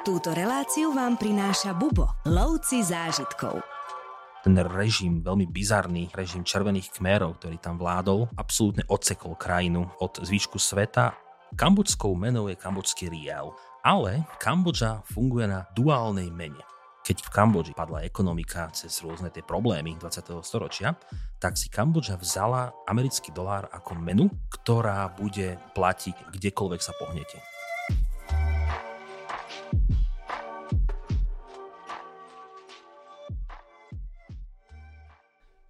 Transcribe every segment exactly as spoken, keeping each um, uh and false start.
Túto reláciu vám prináša Bubo, lovci zážitkov. Ten režim, veľmi bizarný režim červených kmerov, ktorý tam vládol, absolútne odsekol krajinu od zvyšku sveta. Kambodžskou menou je kambodžský riel, ale Kambodža funguje na duálnej mene. Keď v Kambodži padla ekonomika cez rôzne tie problémy dvadsiateho storočia, tak si Kambodža vzala americký dolár ako menu, ktorá bude platiť kdekoľvek sa pohnete.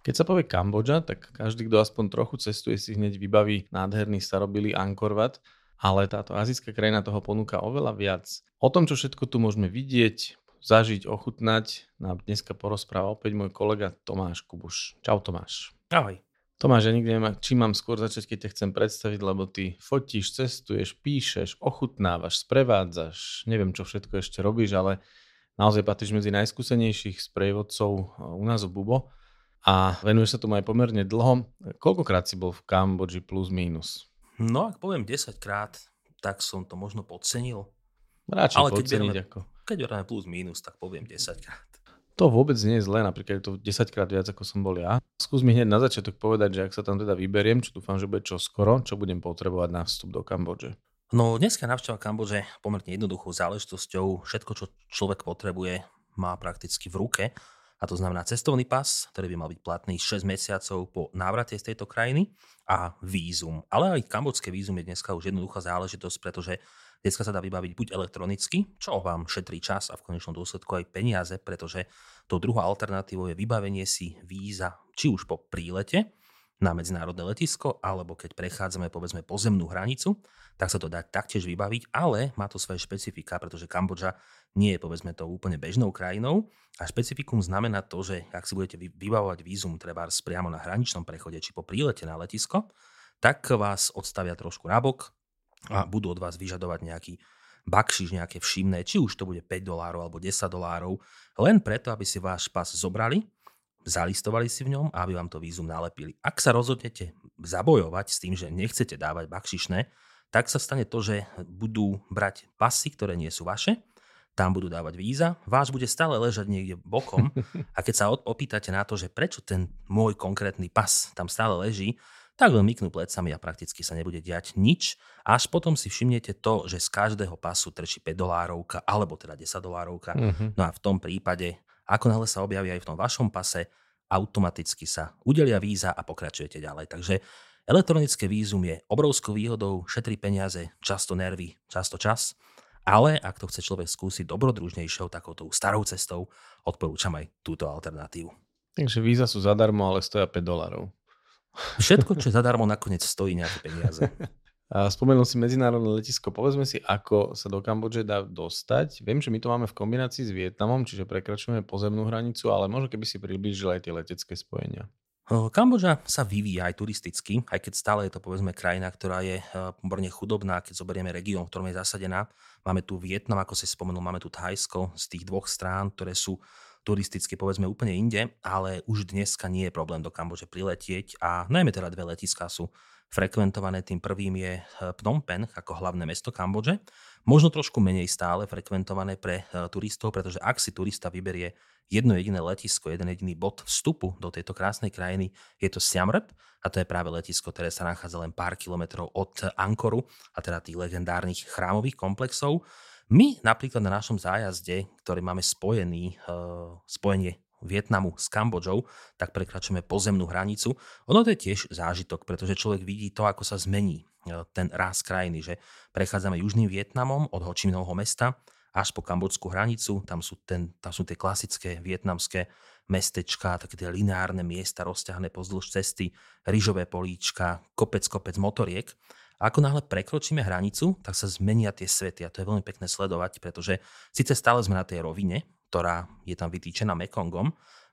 Keď sa povie Kambodža, tak každý, kto aspoň trochu cestuje, si hneď vybaví nádherný starobylý Angkor Wat, ale táto azijská krajina toho ponúka oveľa viac. O tom, čo všetko tu môžeme vidieť, zažiť, ochutnať, nám dneska porozpráva opäť môj kolega Tomáš Kubuš. Čau Tomáš. Ahoj. Tomáš, ja nikdy neviem, čím mám skôr začať, keď ťa chcem predstaviť, lebo ty fotíš, cestuješ, píšeš, ochutnávaš, sprevádzaš, neviem, čo všetko ešte robíš, ale naozaj patríš medzi najskúsenejších sprievodcov u nás v Bubo. A venuješ sa tomu aj pomerne dlho. Koľkokrát si bol v Kambodži plus mínus? No, ak poviem desaťkrát, tak som to možno podcenil. Radšej ale podceniť keď berame, ako. Keď berame plus mínus, tak poviem desaťkrát. To vôbec nie je zlé, napríklad je to desaťkrát viac, ako som bol ja. Skús mi hneď na začiatok povedať, že ak sa tam teda vyberiem, čo dúfam, že bude čoskoro, čo budem potrebovať na vstup do Kambodže. No, dneska návšteva Kambodže pomerne jednoduchou záležitosťou. Všetko, čo človek potrebuje, má prakticky v ruke. A to znamená cestovný pas, ktorý by mal byť platný šesť mesiacov po návrate z tejto krajiny a vízum. Ale aj kambodžské vízum je dneska už jednoduchá záležitosť, pretože dneska sa dá vybaviť buď elektronicky, čo vám šetrí čas a v konečnom dôsledku aj peniaze, pretože to druhá alternatívou je vybavenie si víza, či už po prílete na medzinárodné letisko, alebo keď prechádzame povedzme pozemnú hranicu, tak sa to dá taktiež vybaviť, ale má to svoje špecifika, pretože Kambodža nie je povedzme to úplne bežnou krajinou a špecifikum znamená to, že ak si budete vybavovať vízum trebárs priamo na hraničnom prechode či po prílete na letisko, tak vás odstavia trošku nabok a budú od vás vyžadovať nejaký bakšiš, nejaké všimné, či už to bude päť dolárov alebo desať dolárov, len preto, aby si váš pas zobrali, zalistovali si v ňom a aby vám to vízum nalepili. Ak sa rozhodnete zabojovať s tým, že nechcete dávať bakšišné, tak sa stane to, že budú brať pasy, ktoré nie sú vaše, tam budú dávať víza, váš bude stále ležať niekde bokom a keď sa opýtate na to, že prečo ten môj konkrétny pas tam stále leží, tak len myknú plecami a prakticky sa nebude diať nič, až potom si všimnete to, že z každého pasu trčí päť dolárovka alebo teda desať dolárovka, mm-hmm. No a v tom prípade ako náhle sa objaví aj v tom vašom pase, automaticky sa udelia víza a pokračujete ďalej. Takže elektronické vízum je obrovskou výhodou, šetrí peniaze, často nervy, často čas, ale ak to chce človek skúsiť dobrodružnejšou takouto starou cestou, odporúčam aj túto alternatívu. Takže víza sú zadarmo, ale stoja päť dolárov. Všetko, čo je zadarmo, nakoniec stojí nejaké peniaze. Spomenul si medzinárodné letisko. Povedzme si, ako sa do Kambodže dá dostať. Viem, že my to máme v kombinácii s Vietnamom, čiže prekračujeme pozemnú hranicu, ale možno keby si priblížil aj tie letecké spojenia. Kambodža sa vyvíja aj turisticky, aj keď stále je to povedzme krajina, ktorá je pomerne chudobná, keď zoberieme región, v ktorom je zasadená. Máme tu Vietnam, ako si spomenul, máme tu Thajsko z tých dvoch strán, ktoré sú turisticky povedzme úplne inde, ale už dneska nie je problém do Kambodže priletieť a najmä teda dve letiská sú frekventované. Tým prvým je Phnom Penh ako hlavné mesto Kambodže. Možno trošku menej stále frekventované pre turistov, pretože ak si turista vyberie jedno jediné letisko, jeden jediný bod vstupu do tejto krásnej krajiny, je to Siem Reap a to je práve letisko, ktoré sa nachádza len pár kilometrov od Angkoru a teda tých legendárnych chrámových komplexov. My napríklad na našom zájazde, ktorý máme spojený, spojenie Vietnamu s Kambodžou, tak prekračujeme pozemnú hranicu. Ono to je tiež zážitok, pretože človek vidí to, ako sa zmení ten ráz krajiny, že prechádzame južným Vietnamom od Ho Chi Minhovho mesta až po kambodžskú hranicu, tam sú, ten, tam sú tie klasické vietnamské mestečká, také tie lineárne miesta rozťahné pozdĺž cesty, ryžové políčka, kopec, kopec motoriek. A ako náhle prekročíme hranicu, tak sa zmenia tie svety a to je veľmi pekné sledovať, pretože síce stále sme na tej rovine, ktorá je tam vytýčená Mekongom.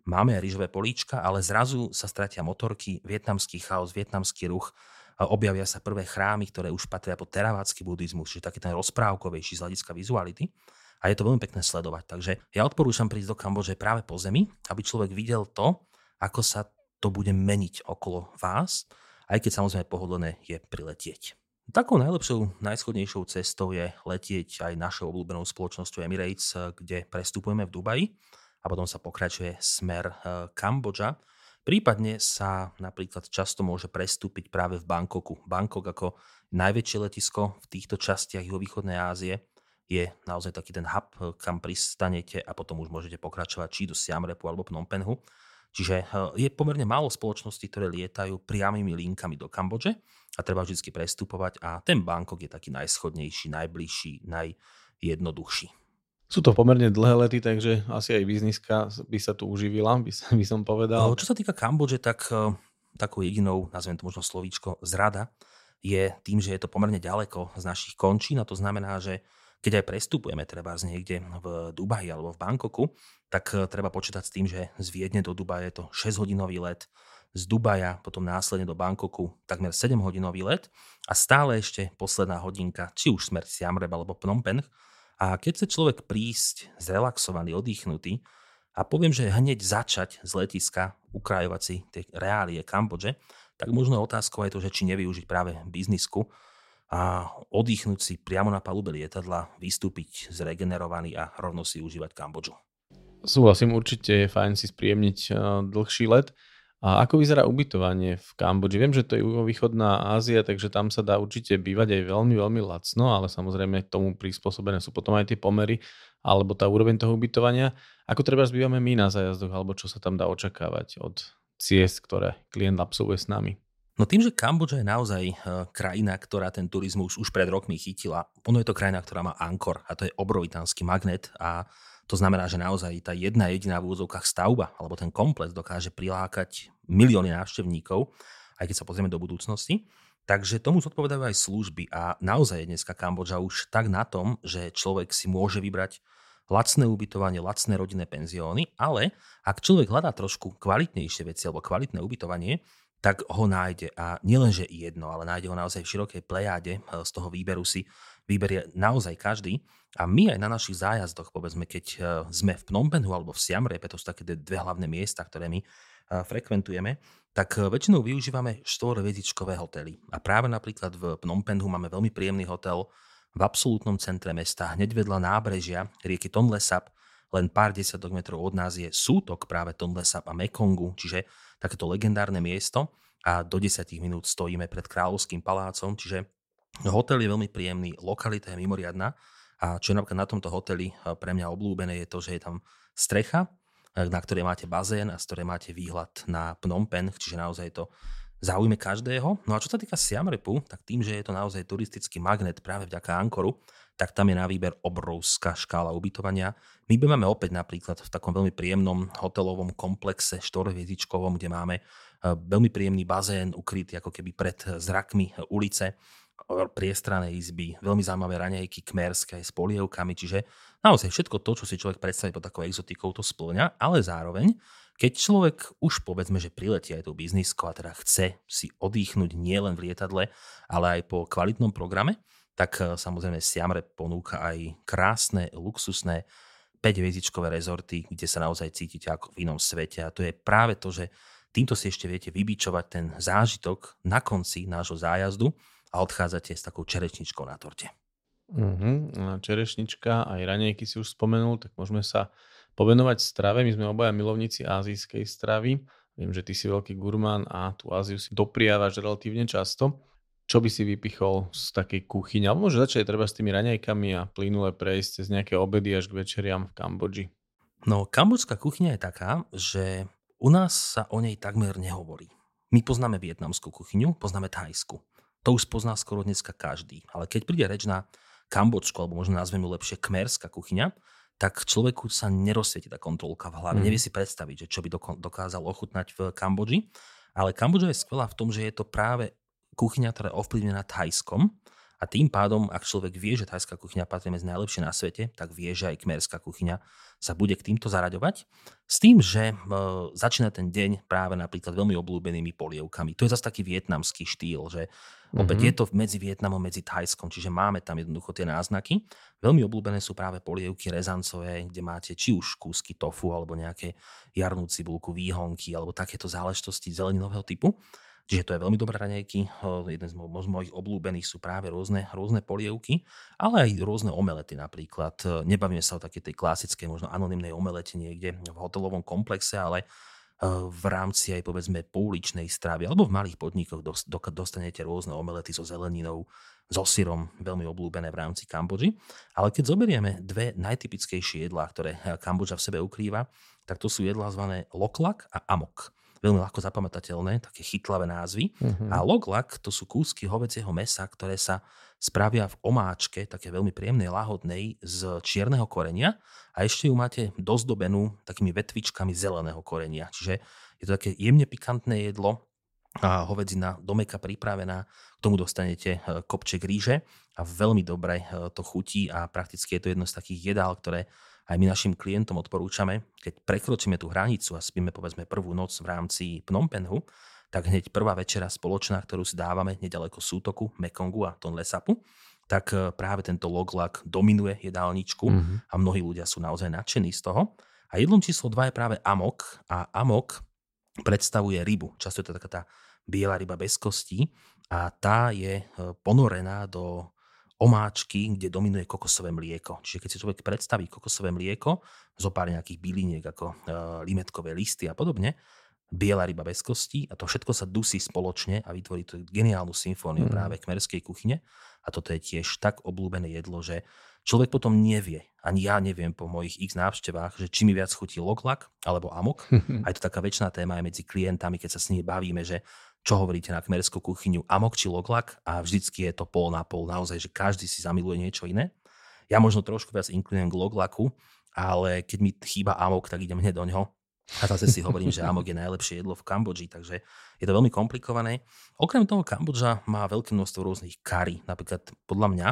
Máme aj ryžové políčka, ale zrazu sa stratia motorky, vietnamský chaos, vietnamský ruch. Objavia sa prvé chrámy, ktoré už patria pod teravátsky buddhizmus, čiže taký ten rozprávkovejší z hľadiska vizuality. A je to veľmi pekné sledovať. Takže ja odporúčam prísť do Kambodže práve po zemi, aby človek videl to, ako sa to bude meniť okolo vás, aj keď samozrejme pohodlné je priletieť. Takou najlepšou, najschodnejšou cestou je letieť aj našou obľúbenou spoločnosťou Emirates, kde prestupujeme v Dubaji a potom sa pokračuje smer Kambodža. Prípadne sa napríklad často môže prestúpiť práve v Bangkoku. Bangkok ako najväčšie letisko v týchto častiach Juhovýchodnej Ázie je naozaj taký ten hub, kam pristanete a potom už môžete pokračovať či do Siem Reapu alebo Phnom Penhu. Čiže je pomerne málo spoločností, ktoré lietajú priamými linkami do Kambodže a treba vždy prestupovať a ten Bangkok je taký najschodnejší, najbližší, najjednoduchší. Sú to pomerne dlhé lety, takže asi aj bizniska by sa tu uživila, by, sa, by som povedal. Čo sa týka Kambodže, tak takou jedinou, nazvem to možno slovíčko, zrada je tým, že je to pomerne ďaleko z našich končín a to znamená, že keď aj prestupujeme trebárs niekde v Dubaji alebo v Bangkoku, tak treba počítať s tým, že z Viedne do Dubaja je to šesťhodinový let, z Dubaja potom následne do Bangkoku takmer sedemhodinový let a stále ešte posledná hodinka, či už smer Siem Reap alebo Phnom Penh. A keď sa človek prísť zrelaxovaný, oddychnutý a poviem, že hneď začať z letiska ukrajovať si tie reálie Kambodže, tak možno otázkou je to, že či nevyužiť práve biznisku a oddychnúť si priamo na palube lietadla, vystúpiť zregenerovaný a rovno si užívať Kambodžu. Súhlasím, určite je fajn si spríjemniť dlhší let. A ako vyzerá ubytovanie v Kambodži? Viem, že to je juhovýchodná Ázia, takže tam sa dá určite bývať aj veľmi, veľmi lacno, ale samozrejme tomu prispôsobené sú potom aj tie pomery alebo tá úroveň toho ubytovania. Ako treba zbývame my na zájazdoch, alebo čo sa tam dá očakávať od ciest, ktoré klient absolvuje s nami? No tým, že Kambodža je naozaj krajina, ktorá ten turizmus už pred rokmi chytila, ono je to krajina, ktorá má Angkor a to je obrovitánsky magnet a to znamená, že naozaj tá jedna jediná v úvodzovkách stavba alebo ten komplex dokáže prilákať milióny návštevníkov, aj keď sa pozrieme do budúcnosti. Takže tomu zodpovedajú aj služby a naozaj je dneska Kambodža už tak na tom, že človek si môže vybrať lacné ubytovanie, lacné rodinné penzióny, ale ak človek hľadá trošku kvalitnejšie veci alebo kvalitné ubytovanie, tak ho nájde a nielenže jedno, ale nájde ho naozaj v širokej plejáde, z toho výberu si vyberie naozaj každý a my aj na našich zájazdoch, povedzme, keď sme v Phnom Penhu alebo v Siem Reape, to sú také dve hlavné miesta, ktoré my frekventujeme, tak väčšinou využívame štvorhviezdičkové hotely a práve napríklad v Phnom Penhu máme veľmi príjemný hotel v absolútnom centre mesta, hneď vedľa nábrežia rieky Tonle Sap. Len pár desiatok metrov od nás je sútok práve Tonle Sap a Mekongu, čiže takéto legendárne miesto a do desať minút stojíme pred Kráľovským palácom, čiže hotel je veľmi príjemný, lokalita je mimoriadna a čo je napríklad na tomto hoteli pre mňa obľúbené je to, že je tam strecha, na ktorej máte bazén a z ktorej máte výhľad na Phnom Penh, čiže naozaj to zaujme každého. No a čo sa týka Siem Reapu, tak tým, že je to naozaj turistický magnet práve vďaka Angkoru, tak tam je na výber obrovská škála ubytovania. My máme opäť napríklad v takom veľmi príjemnom hotelovom komplexe štvorhviezdičkovom, kde máme veľmi príjemný bazén ukrytý ako keby pred zrakmi ulice, priestrané izby, veľmi zaujímavé raňajky kmerské s polievkami, čiže naozaj všetko to, čo si človek predstaví pod takou exotikou, to splňa, ale zároveň keď človek už povedzme, že priletia aj tú biznisko a teda chce si odýchnuť nielen v lietadle, ale aj po kvalitnom programe, tak samozrejme Siem Reap ponúka aj krásne, luxusné päťhviezdičkové rezorty, kde sa naozaj cítite ako v inom svete. A to je práve to, že týmto si ešte viete vybičovať ten zážitok na konci nášho zájazdu a odchádzate s takou čerešničkou na torte. Uh-huh. Čerešnička, aj raňajky si už spomenul, tak môžeme sa povenovať strave. My sme obaja milovníci ázijskej stravy. Viem, že ty si veľký gurmán a tú Áziu si dopriavaš relatívne často. Čo by si vypichol z takej kuchyne? Alebo môže začať treba s tými raňajkami a plynule prejsť cez nejaké obedy až k večeriam v Kambodži? No, kambodžská kuchyňa je taká, že u nás sa o nej takmer nehovorí. My poznáme vietnamskú kuchyňu, poznáme thajskú. To už pozná skoro dneska každý. Ale keď príde reč na kambodžskú, alebo možno nazveme lepšie khmerská kuchyňa, tak človeku sa nerozsvieti tá kontrolka v hlave. Mm. Nevie si predstaviť, že čo by dokázal ochutnať v Kambodži. Ale Kambodža je skvelá v tom, že je to práve kuchyňa, ktorá je ovplyvnená thajskom. A tým pádom, ak človek vie, že thajská kuchyňa patrí medzi najlepšie na svete, tak vie, že aj khmerská kuchyňa sa bude k týmto zaraďovať. S tým, že e, začína ten deň práve napríklad veľmi obľúbenými polievkami. To je zase taký vietnamský štýl, že mm-hmm. opäť je to medzi Vietnamom, medzi Thajskom, čiže máme tam jednoducho tie náznaky. Veľmi obľúbené sú práve polievky rezancové, kde máte či už kúsky tofu, alebo nejaké jarnú cibulku, výhonky, alebo takéto záležitosti zeleninového typu. Čiže to je veľmi dobrá raňajky. Jeden z mojich obľúbených sú práve rôzne, rôzne polievky, ale aj rôzne omelety napríklad. Nebavíme sa o takej tej klasickej, možno anonymnej omelete niekde v hotelovom komplexe, ale v rámci aj povedzme pouličnej stravy alebo v malých podnikoch dostanete rôzne omelety so zeleninou, so syrom, veľmi obľúbené v rámci Kambodži. Ale keď zoberieme dve najtypickejšie jedlá, ktoré Kambodža v sebe ukrýva, tak to sú jedlá zvané Loklak a Amok. Veľmi ľahko zapamätateľné, také chytlavé názvy. Mm-hmm. A Loklak to sú kúsky hovädzieho mäsa, ktoré sa spravia v omáčke, také veľmi príjemnej, lahodnej, z čierneho korenia. A ešte ju máte dozdobenú takými vetvičkami zeleného korenia. Čiže je to také jemne pikantné jedlo, a hovedzina do mäka pripravená, k tomu dostanete kopček ríže a veľmi dobre to chutí a prakticky je to jedno z takých jedál, ktoré aj my našim klientom odporúčame. Keď prekročíme tú hranicu a spíme povedzme prvú noc v rámci Phnom Penhu, tak hneď prvá večera spoločná, ktorú si dávame nedaleko sútoku Mekongu a Tonle Sapu, tak práve tento Loklak dominuje jedálničku mm-hmm. a mnohí ľudia sú naozaj nadšení z toho. A jedlom číslo dva je práve Amok a Amok predstavuje rybu. Často je to taká tá biela ryba bez kostí a tá je ponorená do omáčky, kde dominuje kokosové mlieko. Čiže keď si človek predstaví kokosové mlieko, zopár nejakých byliniek ako limetkové listy a podobne, biela ryba bez kostí a to všetko sa dusí spoločne a vytvorí tú geniálnu symfóniu mm. práve kmerskej kuchyne. A toto je tiež tak obľúbené jedlo, že človek potom nevie, ani ja neviem po mojich x návštevách, že či mi viac chutí Loklak alebo Amok. Aj to taká väčšiná téma aj medzi klientami, keď sa s nimi bavíme, že čo hovoríte na kmerskú kuchyňu, Amok či Loklak, a vždycky je to pol na pol, naozaj, že každý si zamiluje niečo iné. Ja možno trošku viac inklinujem k Loklaku, ale keď mi chýba Amok, tak idem hneď do ňoho. A zase si hovorím, že Amok je najlepšie jedlo v Kambodži, takže je to veľmi komplikované. Okrem toho Kambodža má veľké množstvo rôznych kari. Napríklad podľa mňa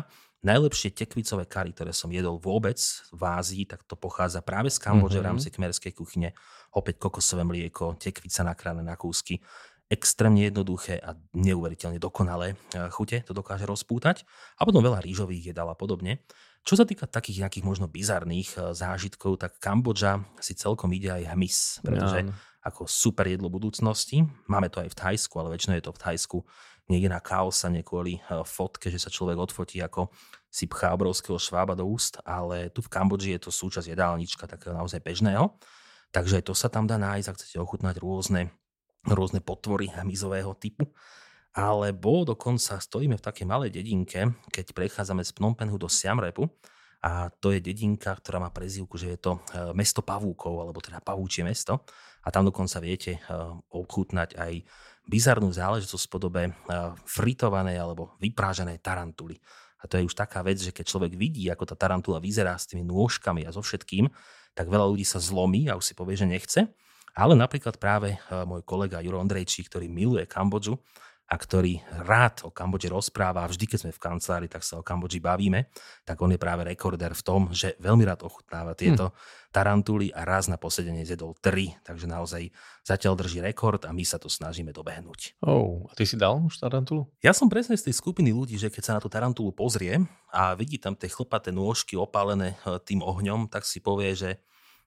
najlepšie tekvicové kari, ktoré som jedol vôbec v Ázii, tak to pochádza práve z Kambodže mm-hmm. v rámci kmerskej kuchyne. Opäť kokosové mlieko, tekvica nakrájaná na kúsky. Extrémne jednoduché a neuveriteľne dokonalé chute to dokáže rozpútať. A potom veľa rýžových jedál a podobne. Čo sa týka takých nejakých možno bizarných zážitkov, tak Kambodža si celkom ide aj hmyz, pretože ja. ako super jedlo budúcnosti, máme to aj v Thajsku, ale väčšinou je to v Thajsku niekde na kaosane kvôli fotke, že sa človek odfotí ako si pchá obrovského švába do úst, ale tu v Kambodži je to súčasť jedálnička takého naozaj bežného, takže to sa tam dá nájsť, ak chcete ochutnať rôzne rôzne potvory hmyzového typu. Alebo dokonca stojíme v takej malej dedinke, keď prechádzame z Phnom Penhu do Siem Reapu, a to je dedinka, ktorá má prezývku, že je to mesto pavúkov, alebo teda pavúčie mesto. A tam dokonca viete ochutnať aj bizarnú záležitosť v podobe fritovanej alebo vyprážanej tarantuly. A to je už taká vec, že keď človek vidí, ako tá tarantula vyzerá s tými nôžkami a so všetkým, tak veľa ľudí sa zlomí a už si povie, že nechce. Ale napríklad práve môj kolega Juro Andrejčík, ktorý miluje Kambodžu a ktorý rád o Kambodži rozpráva, vždy, keď sme v kancelárii, tak sa o Kambodži bavíme, tak on je práve rekordér v tom, že veľmi rád ochutnáva tieto tarantuly a raz na posedenie zjedol tri. Takže naozaj zatiaľ drží rekord a my sa to snažíme dobehnúť. Oh, a ty si dal už tarantulu? Ja som presne z tej skupiny ľudí, že keď sa na tú tarantulu pozrie a vidí tam tie chlpaté nôžky opálené tým ohňom, tak si povie, že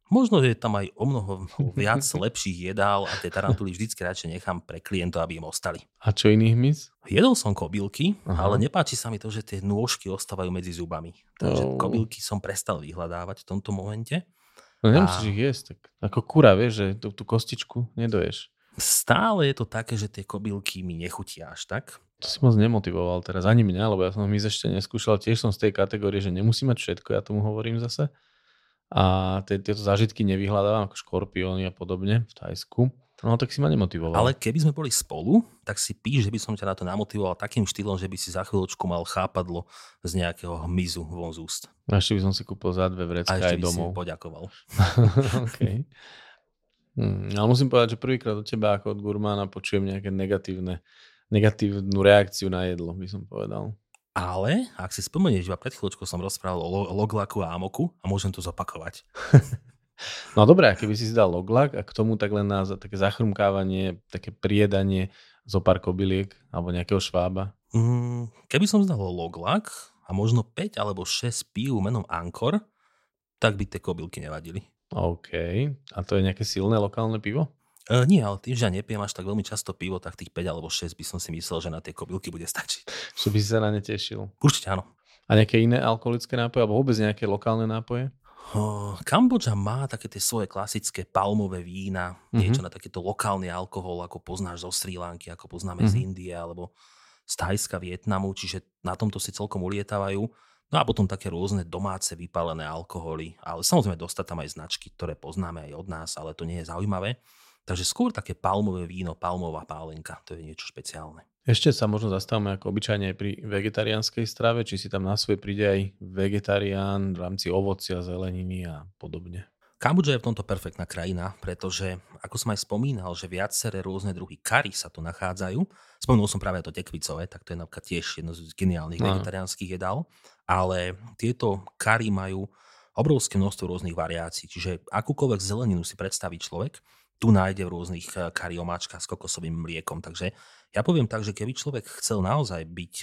možno je tam aj o mnoho viac lepších jedál a tie tarantuly vždycky radšej nechám pre klientov, aby im ostali. A čo iný hmyz? Jedol som kobylky, ale nepáči sa mi to, že tie nôžky ostávajú medzi zubami. Takže oh. kobylky som prestal vyhľadávať v tomto momente. No nemusíš a... ich jesť, tak ako kura, vieš, že tú, tú kostičku nedoješ. Stále je to také, že tie kobylky mi nechutia až tak. To si moc nemotivoval teraz, ani mňa, lebo ja som hmyz ešte neskúšal. Tiež som z tej kategórie, že nemusí mať všetko, ja tomu hovorím zase. A tieto zážitky nevyhľadávam ako škorpióny a podobne v Thajsku. No tak si ma nemotivoval. Ale keby sme boli spolu, tak si píš, že by som ťa na to namotivoval takým štýlom, že by si za chvíľočku mal chápadlo z nejakého hmyzu von z úst. A ešte by som si kúpil za dve vrecka aj domov. A ešte by si poďakoval. okay. hmm, ale musím povedať, že prvýkrát od teba ako od gurmána počujem nejaké negatívne, negatívnu reakciu na jedlo, by som povedal. Ale, ak si spomenieš, iba pred chvíľočkou som rozprával o Loklaku a Amoku a môžem to zopakovať. No dobré, keby si si dal Loklak a k tomu tak len na také zachrumkávanie, také priedanie zo pár kobyliek alebo nejakého švába. Mm, keby som si dal Loklak a možno päť alebo šesť pív menom Angkor, tak by tie kobylky nevadili. OK. A to je nejaké silné lokálne pivo? Uh, nie, ale tým, že ja nepijem až tak veľmi často pivo, tak tých päť alebo šesť by som si myslel, že na tie kobylky bude stačiť. Že by si sa na ne tešil. Určite áno. A nejaké iné alkoholické nápoje, alebo vôbec nejaké lokálne nápoje? Uh, Kambodža má také tie svoje klasické palmové vína, uh-huh. niečo na takýto lokálny alkohol, ako poznáš zo Srí Lanky, ako poznáme uh-huh. z Indie, alebo z Thajska, Vietnamu, čiže na tomto si celkom ulietávajú. No a potom také rôzne domáce vypálené alkoholy, ale samozrejme dostať tam aj značky, ktoré poznáme aj od nás, ale to nie je zaujímavé. Takže skôr také palmové víno, palmová pálenka, to je niečo špeciálne. Ešte sa možno zastavme ako obyčajne pri vegetariánskej strave, či si tam na svoje príde aj vegetarián v rámci ovocia, zeleniny a podobne. Kambodža je v tomto perfektná krajina, pretože, ako som aj spomínal, že viaceré rôzne druhy kari sa tu nachádzajú. Spomenul som práve to tekvicové, tak to je napríklad tiež jedno z geniálnych Aha. vegetariánskych jedál, ale tieto kari majú obrovské množstvo rôznych variácií, čiže akúkoľvek zeleninu si predstaví človek, tu nájde v rôznych kariomáčkach s kokosovým mliekom. Takže ja poviem tak, že keby človek chcel naozaj byť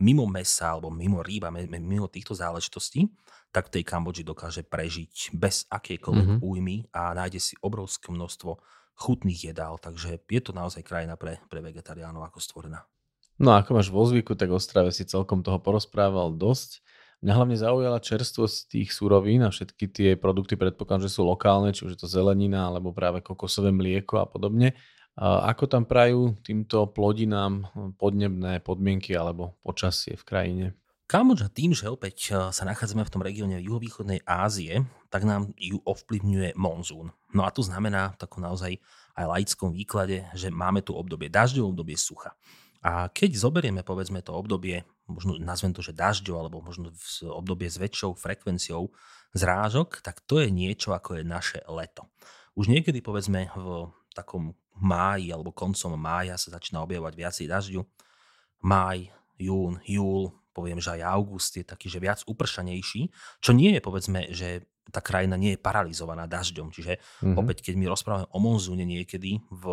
mimo mesa alebo mimo rýba, mimo týchto záležitostí, tak v tej Kambodži dokáže prežiť bez akejkoľvek mm-hmm. újmy a nájde si obrovské množstvo chutných jedál. Takže je to naozaj krajina pre, pre vegetariánov ako stvorená. No a ako máš vo zvyku, tak o strave si celkom toho porozprával dosť. Mňa hlavne zaujala čerstvosť tých surovín a všetky tie produkty, predpokladám, že sú lokálne, či už je to zelenina, alebo práve kokosové mlieko a podobne. A ako tam prajú týmto plodinám podnebné podmienky alebo počasie v krajine? Kambodža tým, že opäť sa nachádzame v tom regióne Juhovýchodnej Ázie, tak nám ju ovplyvňuje monzún. No a to znamená v takom naozaj aj laickom výklade, že máme tu obdobie dažďov, obdobie sucha. A keď zoberieme, povedzme, to obdobie, možno nazvem to, že dažďov, alebo možno v obdobie s väčšou frekvenciou zrážok, tak to je niečo, ako je naše leto. Už niekedy, povedzme, v takom máji, alebo koncom mája sa začína objavovať viacej dažďu. Máj, jún, júl, poviem, že aj august je taký, že viac upršanejší, čo nie je, povedzme, že tá krajina nie je paralizovaná dažďom. Čiže mm-hmm. opäť, keď my rozprávame o monzúne niekedy v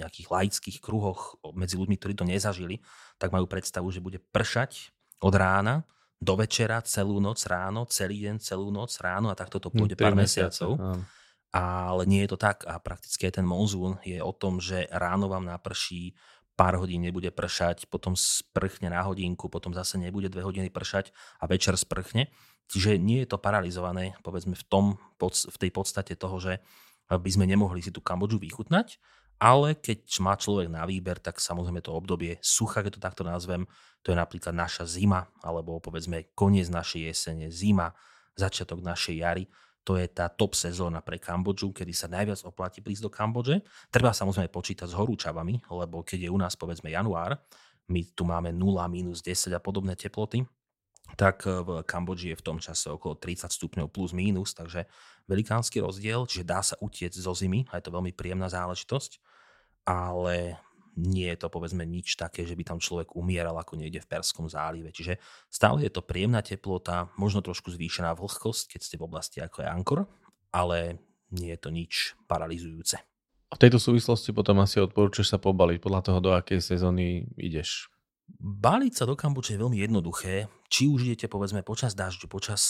nejakých laických kruhoch medzi ľuďmi, ktorí to nezažili, tak majú predstavu, že bude pršať od rána do večera, celú noc, ráno, celý deň, celú noc, ráno a takto to pôjde pár mesiacov. Áno. Ale nie je to tak a prakticky ten monzún je o tom, že ráno vám naprší, pár hodín nebude pršať, potom sprchne na hodinku, potom zase nebude dve hodiny pršať a večer sprchne. Čiže nie je to paralizované, povedzme, v tom, v tej podstate toho, že by sme nemohli si tú Kambodžu vychutnať, ale keď má človek na výber, tak samozrejme to obdobie sucha, keď to takto nazvem, to je napríklad naša zima, alebo povedzme koniec našej jesene, zima, začiatok našej jary. To je tá top sezóna pre Kambodžu, kedy sa najviac oplatí prísť do Kambodže. Treba samozrejme počítať s horúčavami, lebo keď je u nás, povedzme, január, my tu máme nula, mínus desať a podobné teploty, tak v Kambodži je v tom čase okolo tridsať stupňov plus mínus, takže velikánsky rozdiel, čiže dá sa utiec zo zimy a je to veľmi príjemná záležitosť, ale nie je to, povedzme, nič také, že by tam človek umieral ako niekde v Perskom zálive. Čiže stále je to príjemná teplota, možno trošku zvýšená vlhkosť, keď ste v oblasti ako je Angkor, ale nie je to nič paralizujúce. A v tejto súvislosti potom asi odporúčaš sa pobaliť podľa toho, do akej sezóny ideš? Baliť sa do Kambodže je veľmi jednoduché. Či už idete, povedzme, počas dažďu, počas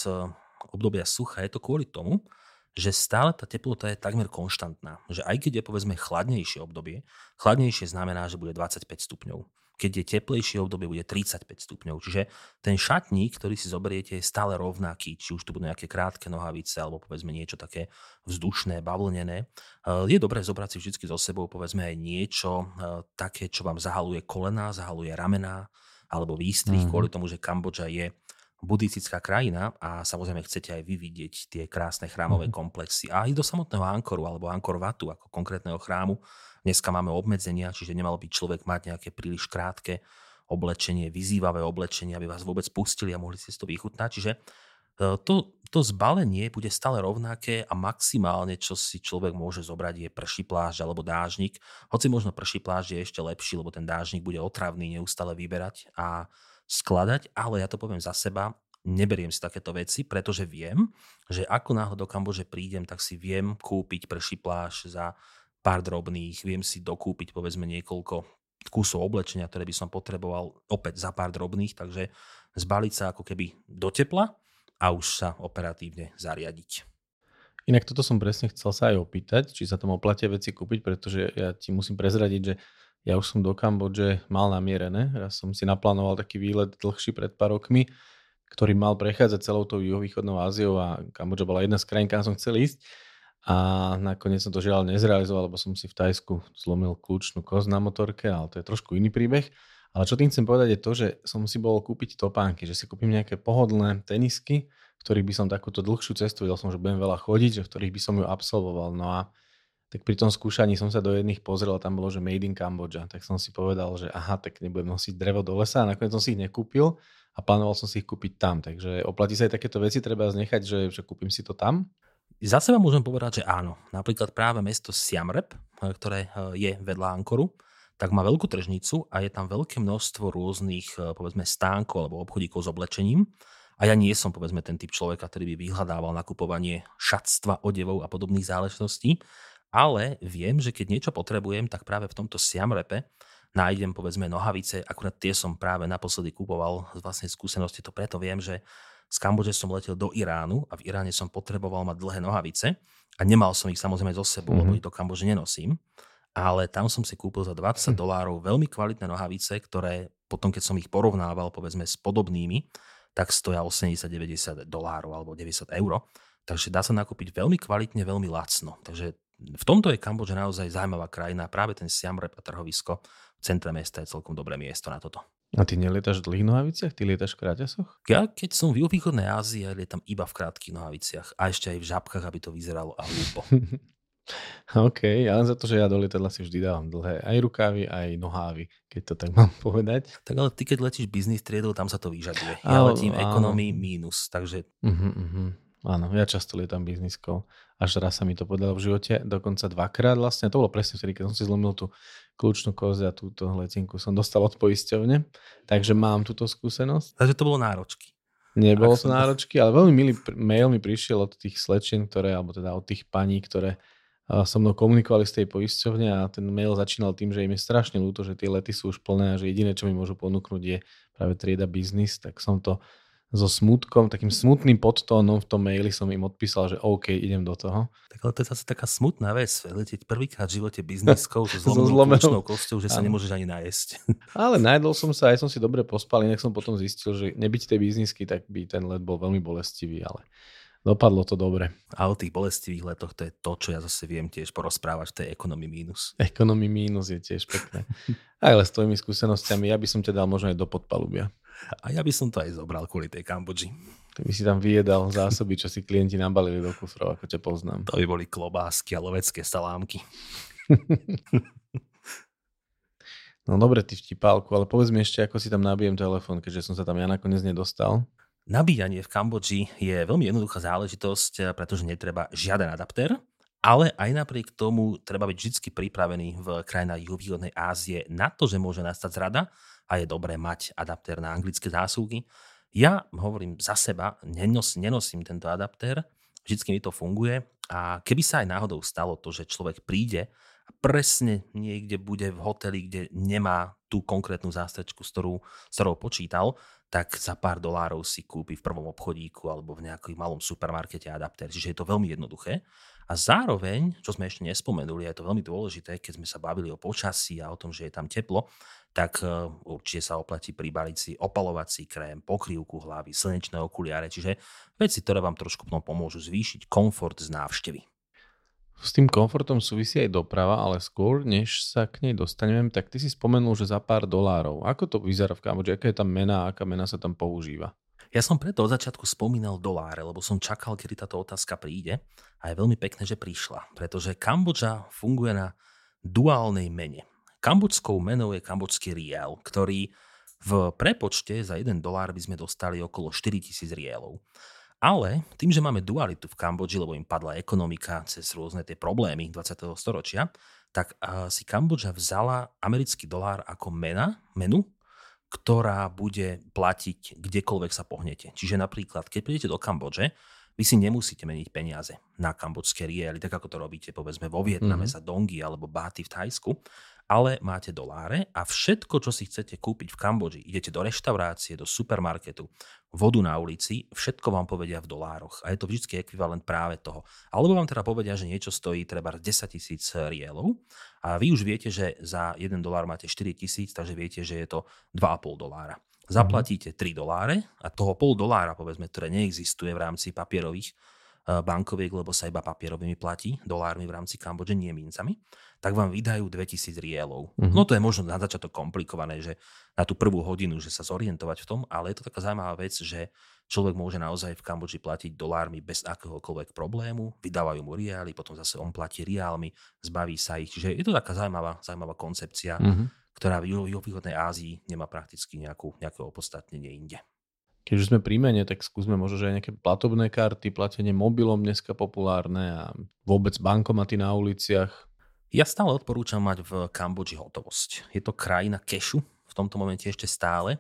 obdobia sucha, je to kvôli tomu, že stále tá teplota je takmer konštantná. Že aj keď je, povedzme, chladnejšie obdobie, chladnejšie znamená, že bude dvadsaťpäť stupňov. Keď je teplejšie obdobie, bude tridsaťpäť stupňov. Čiže ten šatník, ktorý si zoberiete, je stále rovnaký. Či už tu budú nejaké krátke nohavice, alebo povedzme niečo také vzdušné, bavlnené. Je dobré zobrať si vždy so sebou, povedzme, aj niečo také, čo vám zahaluje kolená, zahaluje ramená, alebo výstrih, mm. kvôli tomu, že Kambodža je buddhistická krajina a samozrejme chcete aj vy vidieť tie krásne chrámové komplexy a aj do samotného Angkoru alebo Angkor Watu ako konkrétneho chrámu. Dneska máme obmedzenia, čiže nemal by človek mať nejaké príliš krátke oblečenie, vyzývavé oblečenie, aby vás vôbec pustili a mohli si to vychutnať. Čiže to, to zbalenie bude stále rovnaké a maximálne, čo si človek môže zobrať, je prší plášť alebo dážnik. Hoci možno prší plášť je ešte lepší, lebo ten dážnik bude otravný neustále vyberať a skladať, ale ja to poviem za seba, neberiem si takéto veci, pretože viem, že ako náhle do Kambodže prídem, tak si viem kúpiť prší plášť za pár drobných, viem si dokúpiť povedzme niekoľko kusov oblečenia, ktoré by som potreboval opäť za pár drobných, takže zbaliť sa ako keby do tepla a už sa operatívne zariadiť. Inak toto som presne chcel sa aj opýtať, či sa tam oplatia veci kúpiť, pretože ja ti musím prezradiť, že ja už som do Kambodže mal namierené. Raz som si naplánoval taký výlet dlhší pred pár rokmi, ktorý mal prechádzať celou tou Juhovýchodnou Áziou a Kambodža bola jedna z krajín, kam som chcel ísť. A nakoniec som to žiaľ nezrealizoval, lebo som si v Tajsku zlomil kľúčnú kosť na motorke, ale to je trošku iný príbeh. Ale čo tým chcem povedať je to, že som si bol kúpiť topánky, že si kúpim nejaké pohodlné tenisky, v ktorých by som takúto dlhšiu cestu, vedel som, že budem veľa chodiť, že v ktorých by som ju absolvoval. No a tak pri tom skúšaní som sa do jedných pozrel a tam bolo, že Made in Kambodža. Tak som si povedal, že aha, tak nebudem nosiť drevo do lesa a nakoniec som si ich nekúpil a plánoval som si ich kúpiť tam. Takže oplatí sa aj takéto veci, treba znechať, že, že kúpim si to tam. Za seba môžem povedať, že áno. Napríklad práve mesto Siem Reap, ktoré je vedľa Angkoru, tak má veľkú tržnicu a je tam veľké množstvo rôznych, povedzme, stánkov alebo obchodíkov s oblečením. A ja nie som, povedzme, ten typ človeka, ktorý by vyhľadával nakupovanie šatstva, odevov a podobných záležitostí, ale viem, že keď niečo potrebujem, tak práve v tomto Siem Reape nájdem, povedzme, nohavice, akurát tie som práve naposledy kupoval z vlastnej skúsenosti, to preto viem, že z Kambodže som letel do Iránu a v Iráne som potreboval mať dlhé nohavice a nemal som ich samozrejme so sebou, mm-hmm. lebo ich do Kambodže nenosím. Ale tam som si kúpil za dvadsať dolárov veľmi kvalitné nohavice, ktoré potom, keď som ich porovnával, povedzme, s podobnými, tak stoja osemdesiat deväťdesiat dolárov alebo deväťdesiat eur. Takže dá sa nakúpiť veľmi kvalitne, veľmi lacno. Takže v tomto je Kambodža naozaj zaujímavá krajina. Práve ten Siem Reap a trhovisko v centre mesta je celkom dobré miesto na toto. A ty nelietáš v dlhých nohaviciach? Ty lietáš v kráťasoch? Ja keď som v Juhovýchodnej Ázii, ja lietam iba v krátkych nohaviciach. A ešte aj v žabkách, aby to vyzeralo a hlúpo. OK, ja len za to, že ja do lietadla si vždy dávam dlhé aj rukávy, aj nohávy, keď to tak mám povedať. Tak ale ty, keď letíš business triedou, tam sa to vyžaduje. Ja álo, letím ekonomii mínus, takže... Uh-huh, uh-huh. Áno, ja často lietam bizniskou. Až raz sa mi to podalo v živote, dokonca dvakrát vlastne. To bolo presne vtedy, keď som si zlomil tú kľúčnú kosť a túto letinku som dostal od poisťovne. Takže mám túto skúsenosť. Takže to bolo náročky. Nebolo to náročky, ale veľmi milý mail mi prišiel od tých slečien, ktoré, alebo teda od tých paní, ktoré so mnou komunikovali z tej poisťovne a ten mail začínal tým, že im je strašne ľúto, že tie lety sú už plné a že jediné, čo mi môžu ponúknuť, je práve trieda biznis. Tak som to so smutkom, takým smutným podtónom v tom maili som im odpísal, že OK, idem do toho. Tak ale to je zase taká smutná vec, letieť prvýkrát v živote bizniskou, že zlomenou kľúčnou kosťou, že sa nemôžeš ani najesť. Ale najedol som sa, aj som si dobre pospal, inak som potom zistil, že nebyť tej biznisky, tak by ten let bol veľmi bolestivý, ale... Dopadlo to dobre. A o tých bolestivých letoch to je to, čo ja zase viem tiež porozprávať, to je ekonomii mínus. Ekonomii mínus je tiež pekné. Ale s tvojimi skúsenostiami, ja by som ťa dal možno aj do podpalubia. A ja by som to aj zobral kvôli tej Kambodži. Ty by si tam vyjedal zásoby, čo si klienti nabalili do kufrov, ako ťa poznám. To by boli klobásky a lovecké salámky. No dobre, ty vtipálku, ale povedz mi ešte, ako si tam nabijem telefón, keďže som sa tam ja nakoniec nedostal. Nabíjanie v Kambodži je veľmi jednoduchá záležitosť, pretože netreba žiaden adaptér, ale aj napriek tomu treba byť vždy pripravený v krajinách Juhovýchodnej Ázie na to, že môže nastať zrada a je dobré mať adaptér na anglické zásuvky. Ja hovorím za seba, nenos, nenosím tento adaptér, vždy mi to funguje a keby sa aj náhodou stalo to, že človek príde a presne niekde bude v hoteli, kde nemá tú konkrétnu zástrečku, s ktorou, s ktorou počítal, tak za pár dolárov si kúpi v prvom obchodíku alebo v nejakom malom supermarkete adaptér. Čiže je to veľmi jednoduché. A zároveň, čo sme ešte nespomenuli, je to veľmi dôležité, keď sme sa bavili o počasí a o tom, že je tam teplo, tak určite sa oplatí pribaliť si opalovací krém, pokrývku hlavy, slnečné okuliare, čiže veci, ktoré vám trošku pomôžu zvýšiť komfort z návštevy. S tým komfortom súvisí aj doprava, ale skôr, než sa k nej dostaneme, tak ty si spomenul, že za pár dolárov. Ako to vyzerá v Kambodži? Aká je tam mena a aká mena sa tam používa? Ja som preto od začiatku spomínal doláre, lebo som čakal, kedy táto otázka príde a je veľmi pekné, že prišla, pretože Kambodža funguje na duálnej mene. Kambodžskou menou je kambodžský riel, ktorý v prepočte za jeden dolár by sme dostali okolo štyritisíc rielov. Ale tým, že máme dualitu v Kambodži, lebo im padla ekonomika cez rôzne tie problémy dvadsiateho storočia, tak si Kambodža vzala americký dolár ako mena, menu, ktorá bude platiť kdekoľvek sa pohnete. Čiže napríklad, keď prídete do Kambodže, vy si nemusíte meniť peniaze na kambodžské riely, tak ako to robíte povedzme vo Vietname mm-hmm. za dongy alebo báty v Thajsku, ale máte doláre a všetko, čo si chcete kúpiť v Kambodži, idete do reštaurácie, do supermarketu, vodu na ulici, všetko vám povedia v dolároch. A je to vždycky ekvivalent práve toho. Alebo vám teda povedia, že niečo stojí treba desaťtisíc rielov a vy už viete, že za jeden dolár máte štyritisíc, takže viete, že je to dva a pol dolára. Zaplatíte tri doláre a toho pol dolára, povedzme, ktoré neexistuje v rámci papierových bankoviek, lebo sa iba papierovými platí, dolármi v rámci Kambodže, nie mincami, tak vám vydajú dvetisíc rielov. Mm-hmm. No to je možno na začiatok komplikované, že na tú prvú hodinu, že sa zorientovať v tom, ale je to taká zaujímavá vec, že človek môže naozaj v Kambodži platiť dolármi bez akéhokoľvek problému, vydávajú mu riály, potom zase on platí riálmi, zbaví sa ich. Čiže je to taká zaujímavá, zaujímavá koncepcia, mm-hmm. ktorá v Juhovýchodnej Ázii nemá prakticky nejakú, nejaké opodstatnenie inde. Keď už sme pri mene, tak skúsme možno, že aj nejaké platobné karty, platenie mobilom dneska populárne a vôbec bankomaty na uliciach. Ja stále odporúčam mať v Kambodži hotovosť. Je to krajina kešu, v tomto momente ešte stále.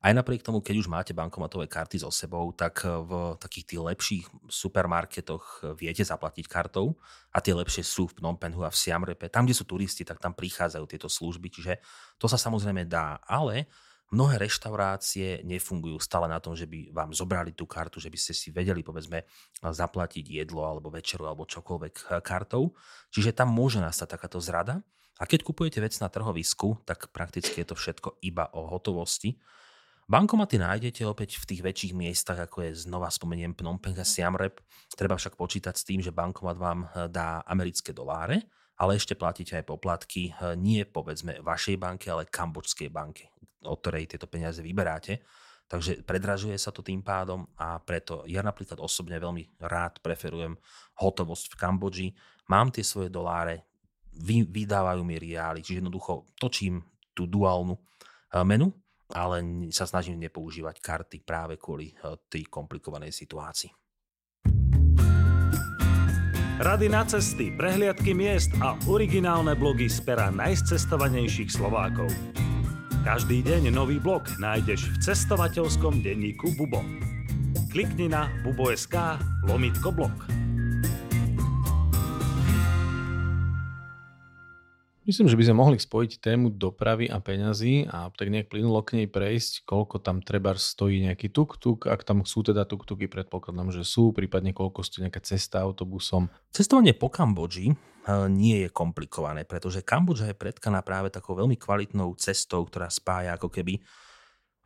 Aj napriek tomu, keď už máte bankomatové karty so sebou, tak v takých tých lepších supermarketoch viete zaplatiť kartou a tie lepšie sú v Phnom Penhu a v Siem Reape. Tam, kde sú turisti, tak tam prichádzajú tieto služby, čiže to sa samozrejme dá, ale mnohé reštaurácie nefungujú stále na tom, že by vám zobrali tú kartu, že by ste si vedeli, povedzme, zaplatiť jedlo alebo večeru alebo čokoľvek kartou. Čiže tam môže nastať takáto zrada. A keď kupujete vec na trhovisku, tak prakticky je to všetko iba o hotovosti. Bankomaty nájdete opäť v tých väčších miestach, ako je znova spomeniem Phnom Penh a Siem Reap. Treba však počítať s tým, že bankomat vám dá americké doláre, ale ešte platíte aj poplatky, nie povedzme vašej banke, ale kambodžskej banke, od ktorej tieto peniaze vyberáte. Takže predražuje sa to tým pádom a preto ja napríklad osobne veľmi rád preferujem hotovosť v Kambodži. Mám tie svoje doláre, vy, vydávajú mi riály, čiže jednoducho točím tú duálnu menu, ale sa snažím nepoužívať karty práve kvôli tej komplikovanej situácii. Rady na cesty, prehliadky miest a originálne blogy z pera najcestovanejších Slovákov. Každý deň nový blog nájdeš v cestovateľskom denníku Bubo. Klikni na bubo bodka es ká lomitko blog. Myslím, že by sme mohli spojiť tému dopravy a peňazí a tak nejak plynulo k nej prejsť, koľko tam treba stojí nejaký tuk-tuk, ak tam sú teda tuk-tuky, predpokladám, že sú, prípadne koľko stojí nejaká cesta autobusom. Cestovanie po Kambodži nie je komplikované, pretože Kambodža je predkaná práve takou veľmi kvalitnou cestou, ktorá spája ako keby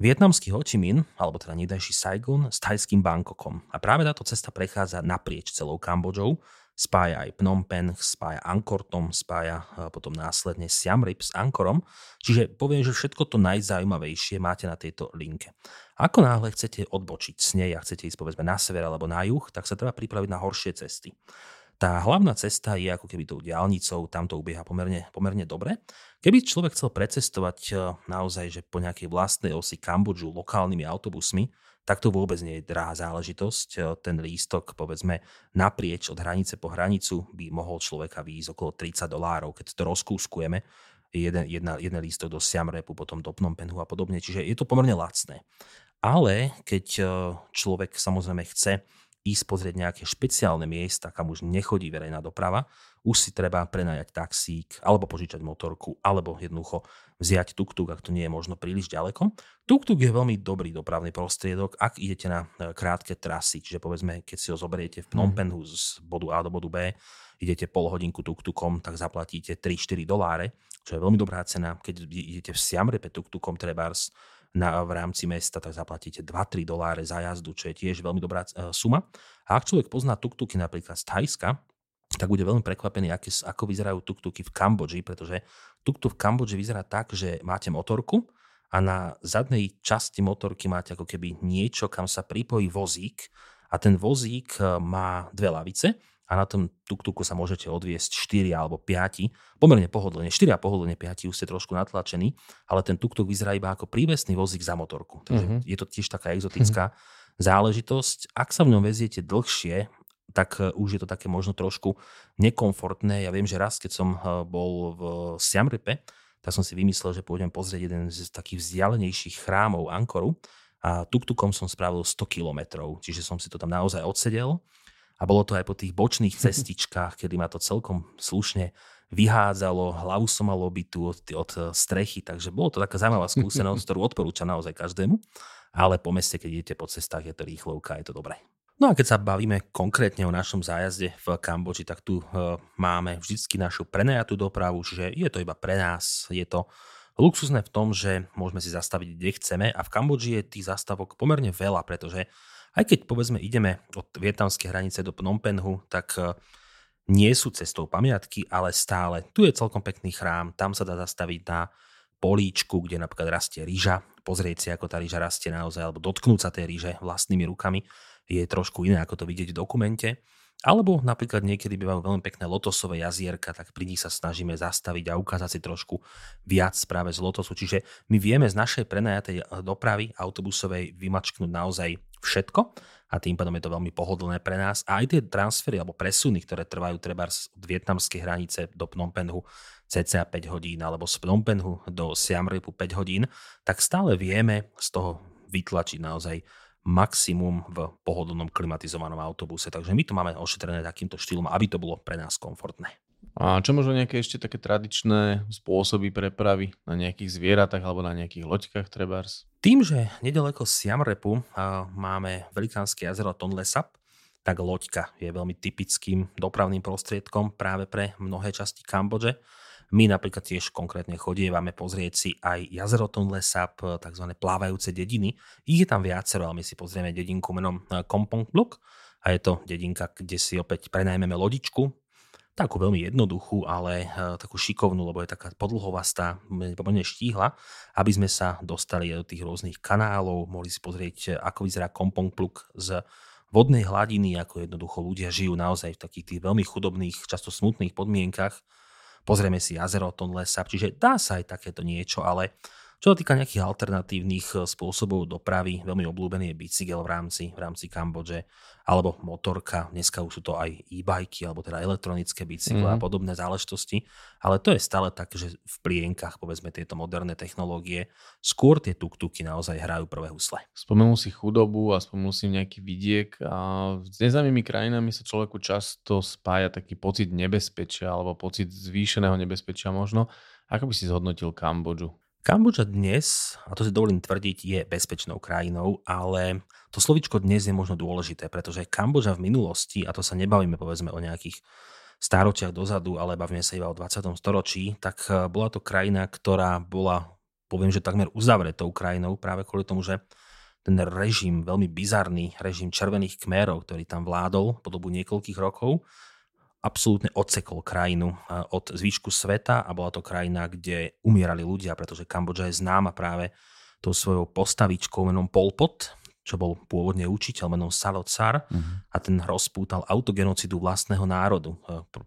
vietnamský Ho Chi Minh, alebo teda niekdajší Saigon, s thajským Bangkokom. A práve táto cesta prechádza naprieč celou Kambodžou, spája aj Phnom Penh, spája Angkortom, spája potom následne Siem Reap s Angkorom. Čiže poviem, že všetko to najzaujímavejšie máte na tejto linke. Ako náhle chcete odbočiť z nej a chcete ísť povedzme na sever alebo na juh, tak sa treba pripraviť na horšie cesty. Tá hlavná cesta je ako keby tou diaľnicou, tam to ubieha pomerne, pomerne dobre. Keby človek chcel precestovať naozaj, že po nejakej vlastnej osi Kambodžu lokálnymi autobusmi, tak to vôbec nie je drahá záležitosť. Ten lístok, povedzme, naprieč od hranice po hranicu by mohol človeka výjsť okolo tridsať dolárov, keď to rozkúskujeme. Jeden, jedna, jeden lístok do Siem Reapu, potom do Phnom Penhu a podobne, čiže je to pomerne lacné. Ale keď človek samozrejme chce ísť pozrieť nejaké špeciálne miesta, kam už nechodí verejná doprava, už si treba prenajať taxík, alebo požičať motorku, alebo jednoducho vziať tuk-tuk, ak to nie je možno príliš ďaleko. Tuk-tuk je veľmi dobrý dopravný prostriedok, ak idete na krátke trasy, čiže povedzme, keď si ho zoberiete v Phnom Penhu z bodu A do bodu B, idete pol hodinku tuk-tukom, tak zaplatíte tri až štyri doláre, čo je veľmi dobrá cena. Keď idete v Siem Reape tuk-tukom trebárs, Na, v rámci mesta, tak zaplatíte dva až tri doláre za jazdu, čo je tiež veľmi dobrá e, suma. A ak človek pozná tuktuky napríklad z Thajska, tak bude veľmi prekvapený, aké, ako vyzerajú tuktuky v Kambodži, pretože tuktuk v Kambodži vyzerá tak, že máte motorku a na zadnej časti motorky máte ako keby niečo, kam sa pripojí vozík a ten vozík má dve lavice a na tom tuktuku sa môžete odviesť štyria alebo piati, pomerne pohodlne, štyria pohodlne, piati už ste trošku natlačení, ale ten tuktuk vyzerá iba ako prívesný vozík za motorku. Takže uh-huh. je to tiež taká exotická uh-huh. záležitosť. Ak sa v ňom veziete dlhšie, tak už je to také možno trošku nekomfortné. Ja viem, že raz, keď som bol v Siem Reape, tak som si vymyslel, že pôjdem pozrieť jeden z takých vzdialenejších chrámov Angkoru a tuktukom som spravil sto kilometrov, čiže som si to tam naozaj odsedel. A bolo to aj po tých bočných cestičkách, kedy ma to celkom slušne vyhádzalo, hlavu som mal obitú od, od strechy, takže bolo to taká zaujímavá skúsenosť, ktorú odporúčam naozaj každému. Ale po meste, keď idete po cestách, je to rýchlovka, je to dobré. No a keď sa bavíme konkrétne o našom zájazde v Kambodži, tak tu máme vždycky našu prenajatú dopravu, že je to iba pre nás, je to luxusné v tom, že môžeme si zastaviť, kde chceme, a v Kambodži je tých zastavok pomerne veľa, pretože aj keď povedzme ideme od vietnamskej hranice do Phnom Penhu, tak nie sú cestou pamiatky, ale stále tu je celkom pekný chrám, tam sa dá zastaviť na políčku, kde napríklad rastie ryža, pozrieť si, ako tá ryža rastie naozaj, alebo dotknúť sa tej ryže vlastnými rukami. Je trošku iné, ako to vidieť v dokumente. Alebo napríklad niekedy bývajú veľmi pekné lotosové jazierka, tak pri nich sa snažíme zastaviť a ukázať si trošku viac práve z lotosu. Čiže my vieme z našej prenajatej dopravy autobusovej vymačknúť naozaj všetko a tým pádom je to veľmi pohodlné pre nás. A aj tie transfery alebo presuny, ktoré trvajú treba od vietnamskej hranice do Phnom Penhu cca päť hodín alebo z Phnom Penhu do Siem Reapu päť hodín, tak stále vieme z toho vytlačiť naozaj maximum v pohodlnom klimatizovanom autobuse. Takže my to máme ošetrené takýmto štýlom, aby to bolo pre nás komfortné. A čo možno nejaké ešte také tradičné spôsoby prepravy na nejakých zvieratách alebo na nejakých loďkách trebárs? Tým, že nedaleko Siem Reapu máme velikánske jazero Tonle Sap, tak loďka je veľmi typickým dopravným prostriedkom práve pre mnohé časti Kambodže. My napríklad tiež konkrétne chodievame pozrieť si aj jazero Tonle Sap, tzv. Plávajúce dediny. Ich je tam viacero, ale my si pozrieme dedinku menom Kompong Pluk a je to dedinka, kde si opäť prenajmeme lodičku. Takú veľmi jednoduchú, ale takú šikovnú, lebo je taká podlhovastá, pomerne štíhla, aby sme sa dostali do tých rôznych kanálov, mohli si pozrieť, ako vyzerá Kompong Pluk z vodnej hladiny, ako jednoducho ľudia žijú naozaj v takých tých veľmi chudobných, často smutných podmienkach. Pozrieme si jazero Tonle Sap, čiže dá sa aj takéto niečo, ale čo sa týka nejakých alternatívnych spôsobov dopravy, veľmi obľúbený je bicykel v rámci, v rámci Kambodže, alebo motorka, dneska už sú to aj e-bajky, alebo teda elektronické bicykle mm. a podobné záležitosti, ale to je stále tak, že v plienkach, povedzme, tieto moderné technológie, skôr tie tuk-tuky naozaj hrajú prvé husle. Spomenul si chudobu a spomenul si nejaký vidiek a s neznámymi krajinami sa človeku často spája taký pocit nebezpečia alebo pocit zvýšeného nebezpečia možno. Ako by si zhodnotil Kambodžu? Kambodža dnes, a to si dovolím tvrdiť, je bezpečnou krajinou, ale to slovičko dnes je možno dôležité, pretože Kambodža v minulosti, a to sa nebavíme povedzme o nejakých stáročiach dozadu, ale bavíme sa iba o dvadsiatom storočí, tak bola to krajina, ktorá bola, poviem, že takmer uzavretou krajinou práve kvôli tomu, že ten režim, veľmi bizarný režim červených kmerov, ktorý tam vládol po dobu niekoľkých rokov, absolútne odsekol krajinu od zvyšku sveta a bola to krajina, kde umierali ľudia, pretože Kambodža je známa práve tou svojou postavičkou menom Pol Pot, čo bol pôvodne učiteľ menom Salot Sar, uh-huh. a ten rozpútal autogenocidu vlastného národu,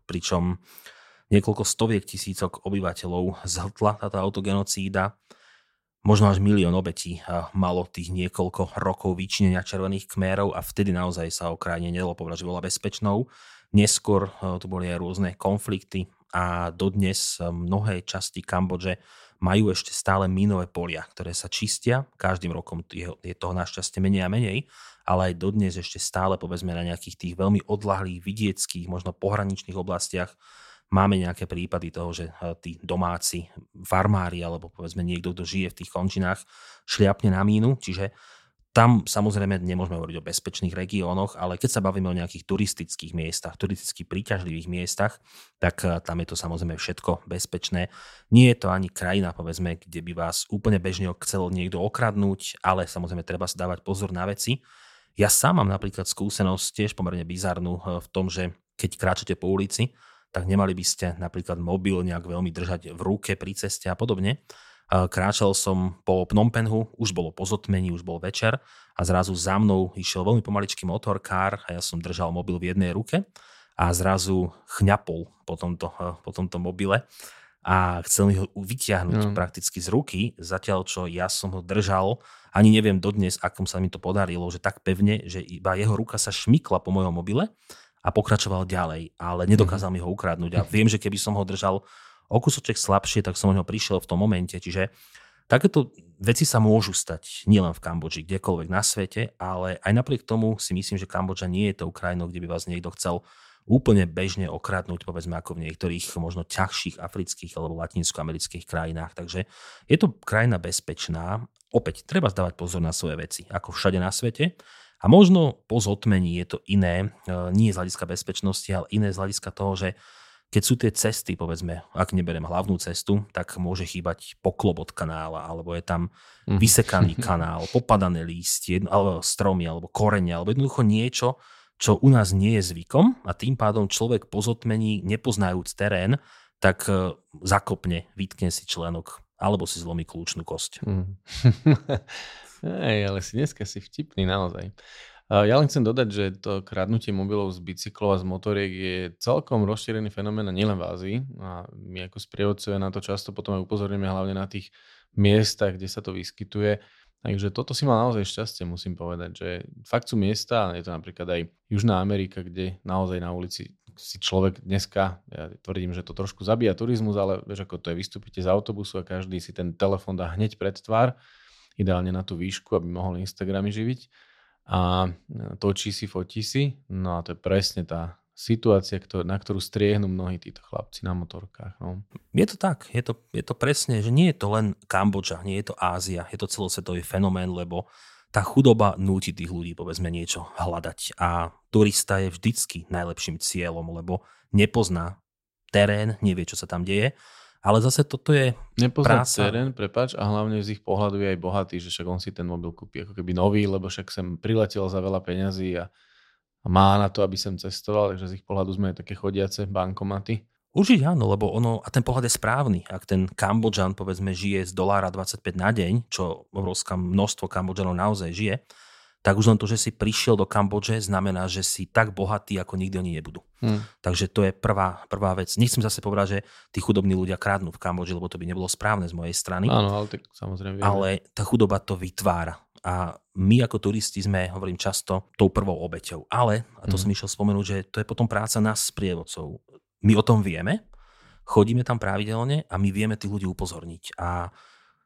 pričom niekoľko stoviek tisícok obyvateľov zhltla táto autogenocída. Možno až milión obetí malo tých niekoľko rokov vyčinenia červených kmerov a vtedy naozaj sa o krajine nedalo povedať, že bola bezpečnou. Neskôr tu boli aj rôzne konflikty a dodnes mnohé časti Kambodže majú ešte stále mínové polia, ktoré sa čistia. Každým rokom je toho našťastie menej a menej, ale aj dodnes ešte stále povedzme na nejakých tých veľmi odľahlých vidieckých, možno pohraničných oblastiach máme nejaké prípady toho, že tí domáci farmári alebo povedzme niekto, kto žije v tých končinách, šliapne na mínu. Čiže tam samozrejme nemôžeme hovoriť o bezpečných regiónoch, ale keď sa bavíme o nejakých turistických miestach, turisticky príťažlivých miestach, tak tam je to samozrejme všetko bezpečné. Nie je to ani krajina, povedzme, kde by vás úplne bežne chcel niekto okradnúť, ale samozrejme treba si dávať pozor na veci. Ja sám mám napríklad skúsenosť tiež pomerne bizarnú v tom, že keď kráčate po ulici, tak nemali by ste napríklad mobil nejak veľmi držať v ruke pri ceste a podobne. Kráčal som po Phnom Penhu, už bolo po zotmení, už bol večer a zrazu za mnou išiel veľmi pomaličký motorkár a ja som držal mobil v jednej ruke a zrazu chňapol po tomto, po tomto mobile a chcel mi ho vyťahnuť mm. prakticky z ruky, zatiaľ čo ja som ho držal, ani neviem dodnes, akom sa mi to podarilo, že tak pevne, že iba jeho ruka sa šmykla po mojom mobile a pokračoval ďalej, ale nedokázal mi ho ukradnúť. A viem, že keby som ho držal o kúsoček slabšie, tak som o ňo prišiel v tom momente. Čiže Takéto veci sa môžu stať nielen v Kambodži, kdekoľvek na svete, ale aj napriek tomu si myslím, že Kambodža nie je tou krajinou, kde by vás niekto chcel úplne bežne okradnúť, povedzme ako v niektorých možno ťažších afrických alebo latinskoamerických krajinách. Takže je to krajina bezpečná. Opäť, treba dávať pozor na svoje veci, ako všade na svete. A možno po zotmení je to iné, nie z hľadiska bezpečnosti, ale iné z hľadiska toho, že keď sú tie cesty, povedzme, ak neberiem hlavnú cestu, tak môže chýbať poklop od kanála, alebo je tam vysekaný kanál, popadané lístie, alebo stromy, alebo korene, alebo jednoducho niečo, čo u nás nie je zvykom a tým pádom človek po zotmení, nepoznajúc terén, tak zakopne, vytkne si členok alebo si zlomí kľúčnú kosť. Mm. Ej, ale si dneska si vtipný naozaj. Ja len chcem dodať, že to kradnutie mobilov z bicyklov a z motoriek je celkom rozšírený fenomén a nielen v Ázii. A my ako sprievodcovia na to často potom aj upozoríme hlavne na tých miestach, kde sa to vyskytuje. Takže toto si mal naozaj šťastie, musím povedať, že fakt sú miesta, ale je to napríklad aj Južná Amerika, kde naozaj na ulici si človek dneska, ja tvrdím, že to trošku zabíja turizmus, ale vieš ako to je, vystúpite z autobusu a každý si ten telefón dá hneď pred tvár, ideálne na tú výšku, aby mohol Instagramy živiť. A točí si, fotí si. No a to je presne tá situácia, na ktorú striehnú mnohí títo chlapci na motorkách. No. Je to tak, je to, je to presne, že nie je to len Kambodža, nie je to Ázia, je to celosvetový fenomén, lebo tá chudoba núti tých ľudí, povedzme, niečo hľadať. A turista je vždycky najlepším cieľom, lebo nepozná terén, nevie, čo sa tam deje. Ale zase toto je Nepozná práca. Nepozná terén, prepáč, a hlavne z ich pohľadu je aj bohatý, že však on si ten mobil kúpi ako keby nový, lebo však sem priletel za veľa peňazí a, a má na to, aby sem cestoval, takže z ich pohľadu sme aj také chodiace bankomaty. Určite áno, lebo ono, a ten pohľad je správny. Ak ten Kambodžan, povedzme, žije z dolára dvadsaťpäť na deň, čo obrovské množstvo Kambodžanov naozaj žije, tak už len to, že si prišiel do Kambodže, znamená, že si tak bohatý, ako nikdy oni nebudú. Hmm. Takže to je prvá, prvá vec. Nechcem zase povedať, že tí chudobní ľudia kradnú v Kambodži, lebo to by nebolo správne z mojej strany. Áno, ale tak samozrejme. Ale tá chudoba to vytvára. A my ako turisti sme, hovorím často, tou prvou obeťou. Ale, a to hmm. som išiel spomenúť, že to je potom práca nás sprievodcov. My o tom vieme, chodíme tam pravidelne a my vieme tých ľudí upozorniť. A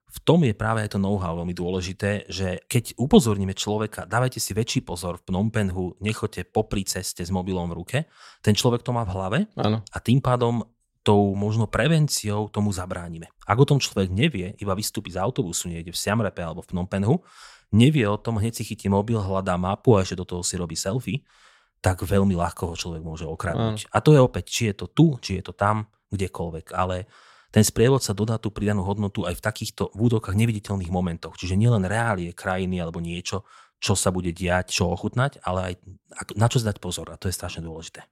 v tom je práve aj to know-how veľmi dôležité, že keď upozorníme človeka, dávajte si väčší pozor v Phnom Penhu, nechoďte popri ceste s mobilom v ruke, ten človek to má v hlave. Áno. A tým pádom tou možno prevenciou tomu zabránime. Ak o tom človek nevie, iba vystúpi z autobusu niekde v Siem Reape alebo v Phnom Penhu, nevie o tom, hneď si chytí mobil, hľadá mapu a ešte do toho si robí selfie, tak veľmi ľahko ho človek môže okradnúť. Áno. A to je opäť, či je to tu, či je to tam, kdekoľvek, ale ten sprievodca dodá tú pridanú hodnotu aj v takýchto v údokách neviditeľných momentoch. Čiže nielen reálie krajiny alebo niečo, čo sa bude diať, čo ochutnať, ale aj na čo zdať pozor. A to je strašne dôležité.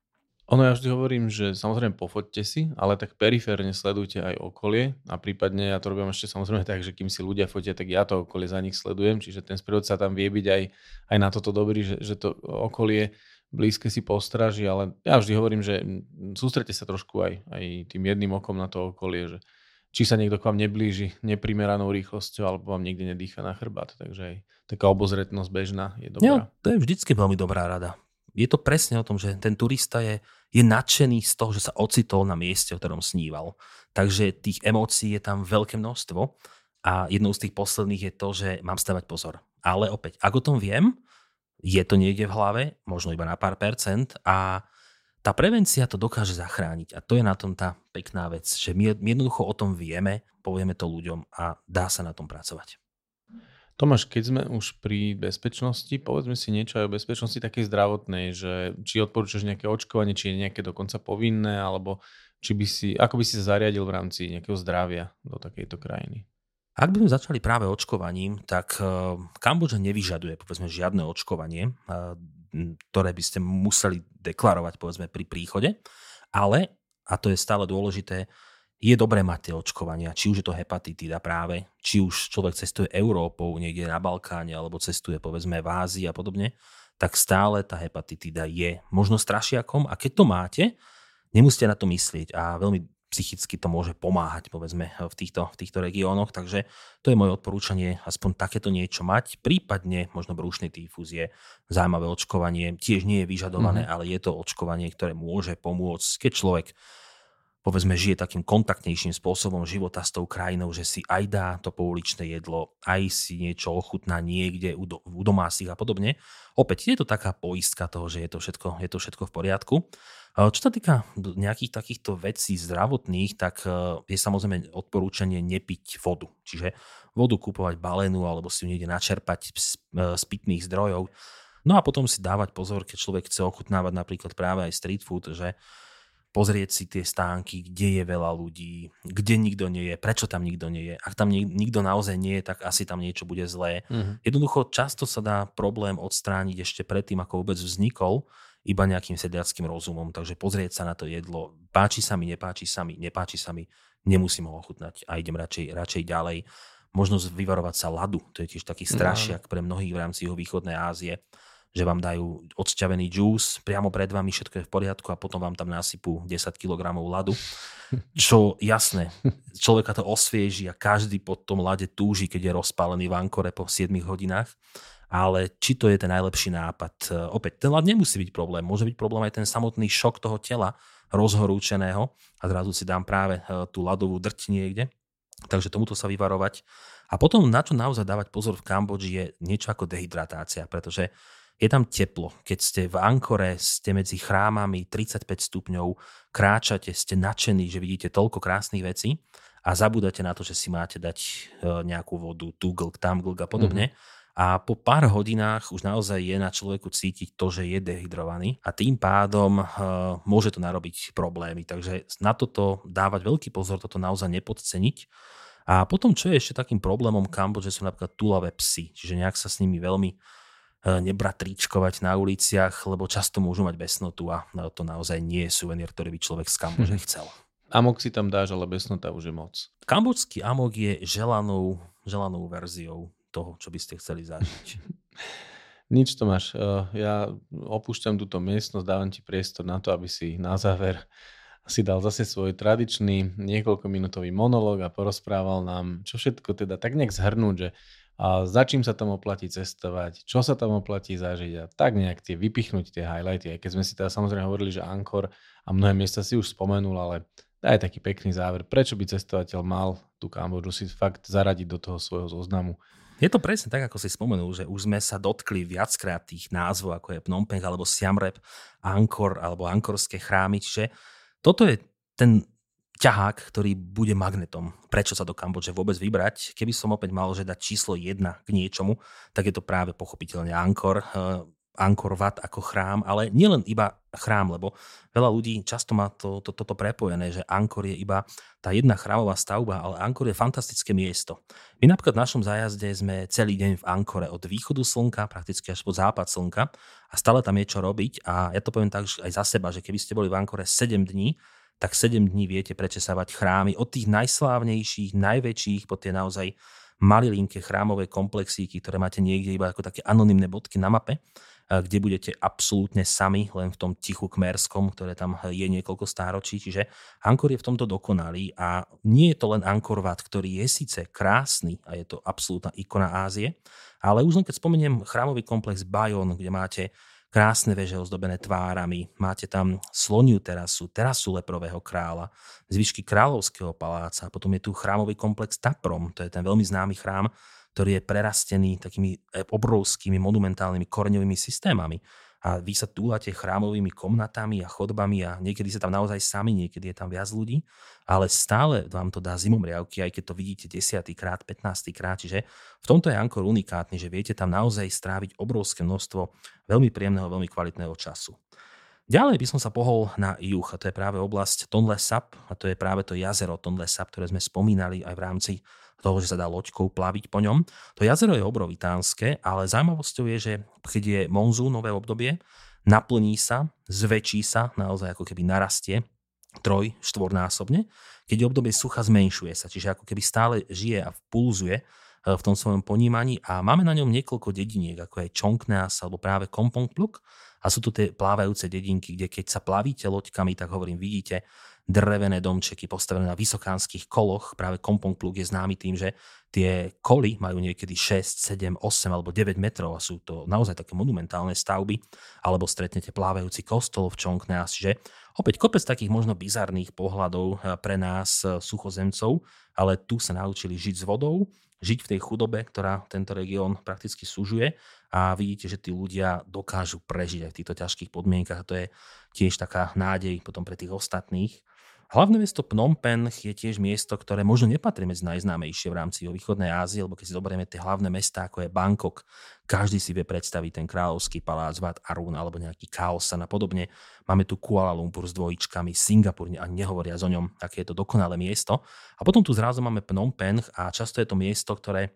Ono ja vždy hovorím, že samozrejme pofoťte si, ale tak periférne sledujte aj okolie a prípadne ja to robím ešte samozrejme tak, že kým si ľudia fotia, tak ja to okolie za nich sledujem. Čiže ten sprievodca tam vie byť aj, aj na toto dobrý, že, že to okolie blízke si postraží, ale ja vždy hovorím, že sústrete sa trošku aj, aj tým jedným okom na to okolie, že či sa niekto k vám neblíži neprimeranou rýchlosťou, alebo vám niekde nedýcha na chrbát. Takže aj taká obozretnosť bežná je dobrá. Jo, to je vždycky veľmi dobrá rada. Je to presne o tom, že ten turista je, je nadšený z toho, že sa ocitol na mieste, o ktorom sníval. Takže tých emócií je tam veľké množstvo a jednou z tých posledných je to, že mám stavať pozor. Ale opäť, ak o tom viem, je to niekde v hlave, možno iba na pár percent a tá prevencia to dokáže zachrániť a to je na tom tá pekná vec, že my jednoducho o tom vieme, povieme to ľuďom a dá sa na tom pracovať. Tomáš, keď sme už pri bezpečnosti, povedzme si niečo aj o bezpečnosti takej zdravotnej, že či odporúčaš nejaké očkovanie, či je nejaké dokonca povinné, alebo či by si, ako by si sa zariadil v rámci nejakého zdravia do takejto krajiny? Ak by sme začali práve očkovaním, tak Kambodža nevyžaduje povedzme žiadne očkovanie, ktoré by ste museli deklarovať povedzme pri príchode, ale, a to je stále dôležité, je dobré mať tie očkovania, či už je to hepatitída práve, či už človek cestuje Európou, niekde na Balkáne, alebo cestuje povedzme v Ázii a podobne, tak stále tá hepatitída je možno strašiakom a keď to máte, nemusíte na to myslieť a veľmi psychicky to môže pomáhať, povedzme, v týchto, v týchto regiónoch, takže to je moje odporúčanie, aspoň takéto niečo mať, prípadne možno brúšny týfus je zaujímavé očkovanie, tiež nie je vyžadované, mm-hmm. ale je to očkovanie, ktoré môže pomôcť, keď človek povedzme, žije takým kontaktnejším spôsobom života s tou krajinou, že si aj dá to pouličné jedlo, aj si niečo ochutná niekde u, do, u domácich a podobne. Opäť je to taká poistka toho, že je to všetko, je to všetko v poriadku. Čo sa týka nejakých takýchto vecí zdravotných, tak je samozrejme odporúčanie nepiť vodu. Čiže vodu kúpovať balenú alebo si ju niekde načerpať z pitných zdrojov. No a potom si dávať pozor, keď človek chce ochutnávať napríklad práve aj street food, že pozrieť si tie stánky, kde je veľa ľudí, kde nikto nie je, prečo tam nikto nie je. Ak tam nikto naozaj nie je, tak asi tam niečo bude zlé. Uh-huh. Jednoducho často sa dá problém odstrániť ešte predtým, ako vôbec vznikol, iba nejakým sediackým rozumom. Takže pozrieť sa na to jedlo, páči sa mi, nepáči sa mi, nepáči sa mi, nemusím ho ochutnať a idem radšej, radšej ďalej. Možnosť vyvarovať sa ľadu, to je tiež taký strašiak pre mnohých v rámci Juhovýchodnej Ázie, že vám dajú odsťavený džús, priamo pred vami všetko je v poriadku a potom vám tam nasypú desať kilogramov ľadu. Čo jasné, človeka to osvieží a každý po tom ľade túži, keď je rozpálený v Angkore po siedmich hodinách. Ale či to je ten najlepší nápad? Opäť, ten ľad nemusí byť problém. Môže byť problém aj ten samotný šok toho tela, rozhorúčeného. A zrazu si dám práve tú ľadovú drť niekde. Takže tomuto sa vyvarovať. A potom, na čo naozaj dávať pozor v Kambodži, je niečo ako dehydratácia, pretože je tam teplo. Keď ste v Angkore, ste medzi chrámami tridsaťpäť stupňov, kráčate, ste nadšení, že vidíte toľko krásnych vecí a zabúdate na to, že si máte dať nejakú vodu, tu glk, tam glk a podobne. Mm-hmm. A po pár hodinách už naozaj je na človeku cítiť to, že je dehydrovaný a tým pádom e, môže to narobiť problémy. Takže na toto dávať veľký pozor, toto naozaj nepodceniť. A potom, čo je ešte takým problémom Kambodže, sú napríklad túlavé psy, čiže nejak sa s nimi veľmi nebratríčkovať na uliciach, lebo často môžu mať besnotu a to naozaj nie je suvenír, ktorý by človek z Kambodže chcel. Amok si tam dáš, ale besnota už je moc. Kambodžský amok je želanou, želanou verziou toho, čo by ste chceli zažiť. Nič, Tomáš. Ja opúšťam túto miestnosť, dávam ti priestor na to, aby si na záver si dal zase svoj tradičný niekoľkominútový monológ a porozprával nám, čo všetko teda tak nejak zhrnúť, že a za čím sa tam oplatí cestovať, čo sa tam oplatí zažiť a tak nejak tie vypichnúť tie highlighty. Aj keď sme si teda samozrejme hovorili, že Angkor a mnohé miesta si už spomenul, ale daj taký pekný záver. Prečo by cestovateľ mal tú Kambodžu si fakt zaradiť do toho svojho zoznamu? Je to presne tak, ako si spomenul, že už sme sa dotkli viackrát tých názvov, ako je Phnom Penh alebo Siem Reap, Angkor alebo angkorské chrámy. Čiže toto je ten ťahák, ktorý bude magnetom. Prečo sa do Kambodže vôbec vybrať? Keby som opäť mal, že dať číslo jedna k niečomu, tak je to práve pochopiteľne Angkor, eh, Angkor Wat ako chrám, ale nielen iba chrám, lebo veľa ľudí často má to, to, toto prepojené, že Angkor je iba tá jedna chrámová stavba, ale Angkor je fantastické miesto. My napríklad v našom zájazde sme celý deň v Angkore od východu slnka, prakticky až po západ slnka a stále tam je čo robiť a ja to poviem tak aj za seba, že keby ste boli v Angkore sedem dní, tak sedem dní viete prečesávať chrámy od tých najslávnejších, najväčších po tie naozaj malilinké chrámové komplexíky, ktoré máte niekde iba ako také anonymné bodky na mape, kde budete absolútne sami, len v tom tichu kmerskom, ktoré tam je niekoľko stáročí. Čiže Angkor je v tomto dokonalý a nie je to len Angkor Wat, ktorý je síce krásny a je to absolútna ikona Ázie, ale už len keď spomeniem chrámový komplex Bayon, kde máte krásne veže ozdobené tvárami, máte tam sloniu terasu, terasu leprového kráľa, zvyšky kráľovského paláca, potom je tu chrámový komplex Taprom, to je ten veľmi známy chrám, ktorý je prerastený takými obrovskými monumentálnymi koreňovými systémami. A vy sa túlate chrámovými komnatami a chodbami a niekedy sa tam naozaj sami, niekedy je tam viac ľudí, ale stále vám to dá zimomriavky, aj keď to vidíte desiatykrát, pätnásty krát. Čiže v tomto je Angkor unikátny, že viete tam naozaj stráviť obrovské množstvo veľmi príjemného, veľmi kvalitného času. Ďalej by som sa pohol na juh, a to je práve oblasť Tonle Sap, a to je práve to jazero Tonle Sap, ktoré sme spomínali aj v rámci toho, že sa dá loďkou plaviť po ňom. To jazero je obrovitánske, ale zaujímavosťou je, že keď je monzúnové obdobie, naplní sa, zväčší sa, naozaj ako keby narastie troj, štvornásobne, keď je obdobie sucha, zmenšuje sa, čiže ako keby stále žije a pulzuje v tom svojom ponímaní a máme na ňom niekoľko dediniek, ako je Chong Kneas alebo práve Kompong Pluk a A sú tu tie plávajúce dedinky, kde keď sa plavíte loďkami, tak hovorím, vidíte drevené domčeky postavené na vysokánskych koloch. Práve Kompong Pluk je známy tým, že tie koly majú niekedy šesť, sedem, osem alebo deväť metrov a sú to naozaj také monumentálne stavby. Alebo stretnete plávajúci kostol v Chong Kneas, že opäť kopec takých možno bizarných pohľadov pre nás suchozemcov, ale tu sa naučili žiť s vodou, žiť v tej chudobe, ktorá tento región prakticky sužuje, a vidíte, že tí ľudia dokážu prežiť aj v týchto ťažkých podmienkach a to je tiež taká nádej potom pre tých ostatných. Hlavné mesto Phnom Penh je tiež miesto, ktoré možno nepatrí medzi najznámejšie v rámci Juhovýchodnej Ázie, lebo keď si zoberieme tie hlavné mestá, ako je Bangkok, každý si vie predstaviť ten kráľovský palác Wat Arun alebo nejaký Kaosan a podobne. Máme tu Kuala Lumpur s dvojičkami, Singapur a nehovoria o ňom, aké je to dokonalé miesto. A potom tu zrazu máme Phnom Penh a často je to miesto, ktoré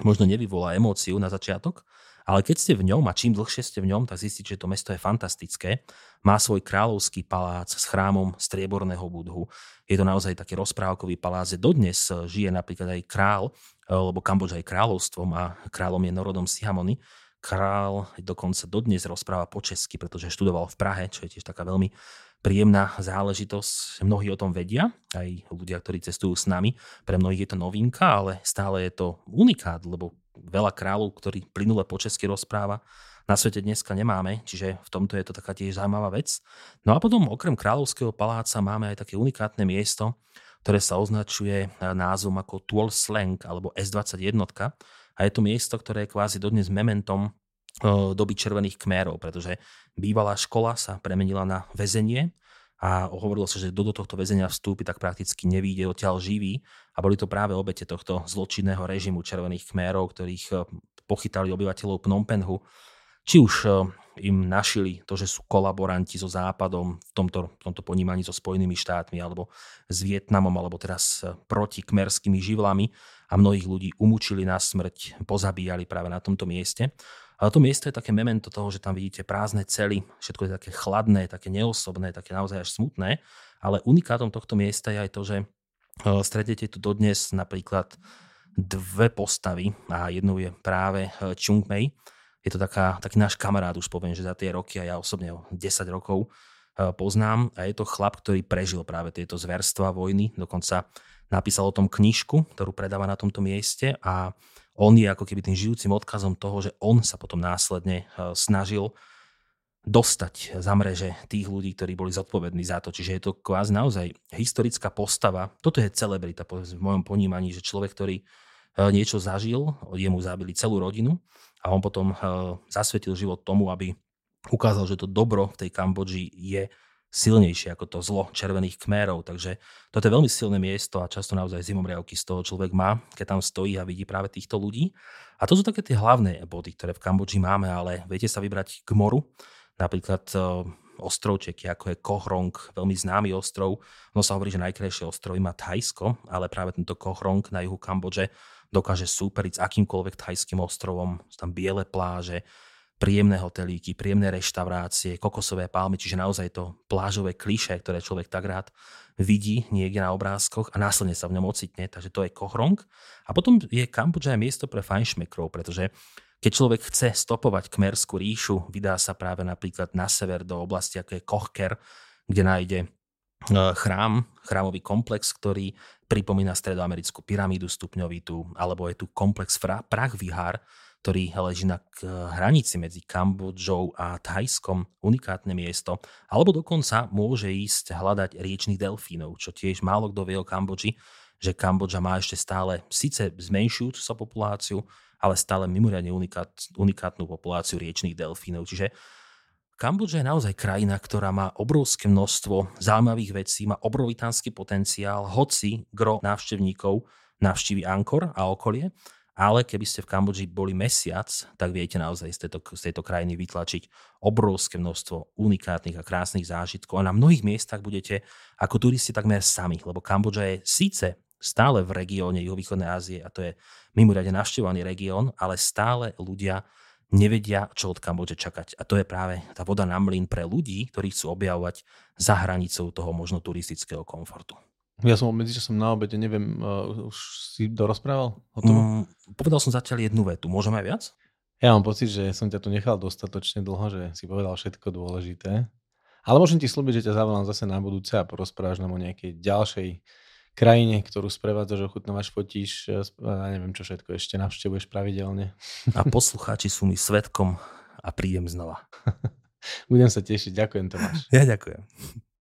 možno nevyvolá emóciu na začiatok, ale keď ste v ňom a čím dlhšie ste v ňom, tak zistíte, že to mesto je fantastické. Má svoj kráľovský palác s chrámom strieborného Budhu. Je to naozaj taký rozprávkový palác. Dodnes žije napríklad aj král, lebo Kambodža je kráľovstvom a kráľom je Norodom Sihamony. Král dokonca dodnes rozpráva po česky, pretože študoval v Prahe, čo je tiež taká veľmi príjemná záležitosť. Mnohí o tom vedia, aj ľudia, ktorí cestujú s nami. Pre mnohých je to novinka, ale stále je to unikát, lebo veľa kráľov, ktorí plynule po česky rozpráva, na svete dneska nemáme, čiže v tomto je to taká tiež zaujímavá vec. No a potom okrem kráľovského paláca máme aj také unikátne miesto, ktoré sa označuje názvom ako Tuol Sleng alebo es dvadsaťjeden. A je to miesto, ktoré je kvázi dodnes mementom doby červených kmerov, pretože bývalá škola sa premenila na väzenie a hovorilo sa, že do tohto väzenia vstúpi, tak prakticky nevyjde odtiaľ živý. A boli to práve obete tohto zločinného režimu červených kmerov, ktorých pochytali obyvateľov Phnom Penhu. Či už im našili to, že sú kolaboranti so Západom, v tomto, v tomto ponímaní so Spojenými štátmi, alebo s Vietnamom, alebo teraz proti kmerskými živlami. A mnohých ľudí umúčili na smrť, pozabíjali práve na tomto mieste. Ale to miesto je také memento toho, že tam vidíte prázdne cely, všetko je také chladné, také neosobné, také naozaj až smutné. Ale unikátom tohto miesta je aj to, že stretnete tu dodnes napríklad dve postavy a jednou je práve Čungkmei. Je to taká, taký náš kamarát, už poviem, že za tie roky, a ja osobne ho desať rokov poznám. A je to chlap, ktorý prežil práve tieto zverstva vojny, dokonca napísal o tom knižku, ktorú predáva na tomto mieste, a on je ako keby tým žijúcim odkazom toho, že on sa potom následne snažil dostať za mreže tých ľudí, ktorí boli zodpovední za to. Čiže je to kvázi naozaj historická postava. Toto je celebrita v mojom ponímaní, že človek, ktorý niečo zažil, jemu zabili celú rodinu a on potom zasvetil život tomu, aby ukázal, že to dobro v tej Kambodži je silnejšie ako to zlo červených kmerov. Takže toto je veľmi silné miesto a často naozaj zimomriavky z toho človek má, keď tam stojí a vidí práve týchto ľudí. A to sú také tie hlavné body, ktoré v Kambodži máme, ale viete sa vybrať k moru. Napríklad ostrovčeky, ako je Koh Rong, veľmi známy ostrov. No sa hovorí, že najkrajšie ostrovy má Thajsko, ale práve tento Koh Rong na juhu Kambodže dokáže súperiť s akýmkoľvek thajským ostrovom. Sú tam biele pláže, príjemné hotelíky, príjemné reštaurácie, kokosové palmy, čiže naozaj to plážové klišé, ktoré človek tak rád vidí niekde na obrázkoch a následne sa v ňom ocitne, takže to je Koh Rong. A potom je Kambodža aj miesto pre fajnšmekrov, pretože keď človek chce stopovať kmerskú ríšu, vydá sa práve napríklad na sever do oblasti, ako je Koh-Ker, kde nájde chrám, chrámový komplex, ktorý pripomína stredoamerickú pyramídu stupňovitú, alebo je tu komplex Prah Vihár, ktorý leží na hranici medzi Kambodžou a Thajskom, unikátne miesto. Alebo dokonca môže ísť hľadať riečných delfínov, čo tiež málo kto vie o Kambodži, že Kambodža má ešte stále síce zmenšujúcu sa populáciu, ale stále mimoriadne unikát, unikátnu populáciu riečných delfínov. Čiže Kambodža je naozaj krajina, ktorá má obrovské množstvo zaujímavých vecí, má obrovitánsky potenciál, hoci gro návštevníkov navštíví Angkor a okolie. Ale keby ste v Kambodži boli mesiac, tak viete naozaj z tejto, z tejto krajiny vytlačiť obrovské množstvo unikátnych a krásnych zážitkov. A na mnohých miestach budete ako turisti takmer sami, lebo Kambodža je síce stále v regióne Juhovýchodnej Ázie, a to je mimoriadne navštevovaný región, ale stále ľudia nevedia, čo od Kambodže čakať. A to je práve tá voda na mlyn pre ľudí, ktorí chcú objavovať za hranicou toho možno turistického komfortu. Ja som medzičasom na obede, neviem, uh, už si dorozprával o tom? Mm, povedal som zatiaľ jednu vetu, môžem aj viac? Ja mám pocit, že som ťa tu nechal dostatočne dlho, že si povedal všetko dôležité. Ale môžem ti slúbiť, že ťa zavolám zase na budúce a porozprávaš nám o nejakej ďalšej krajine, ktorú sprevádzaš, ochutnávaš, fotíš a neviem čo všetko ešte navštevuješ pravidelne. A poslucháči sú mi svedkom a príjem znova. Budem sa tešiť. Ďakujem, Tomáš. Ja ďakujem.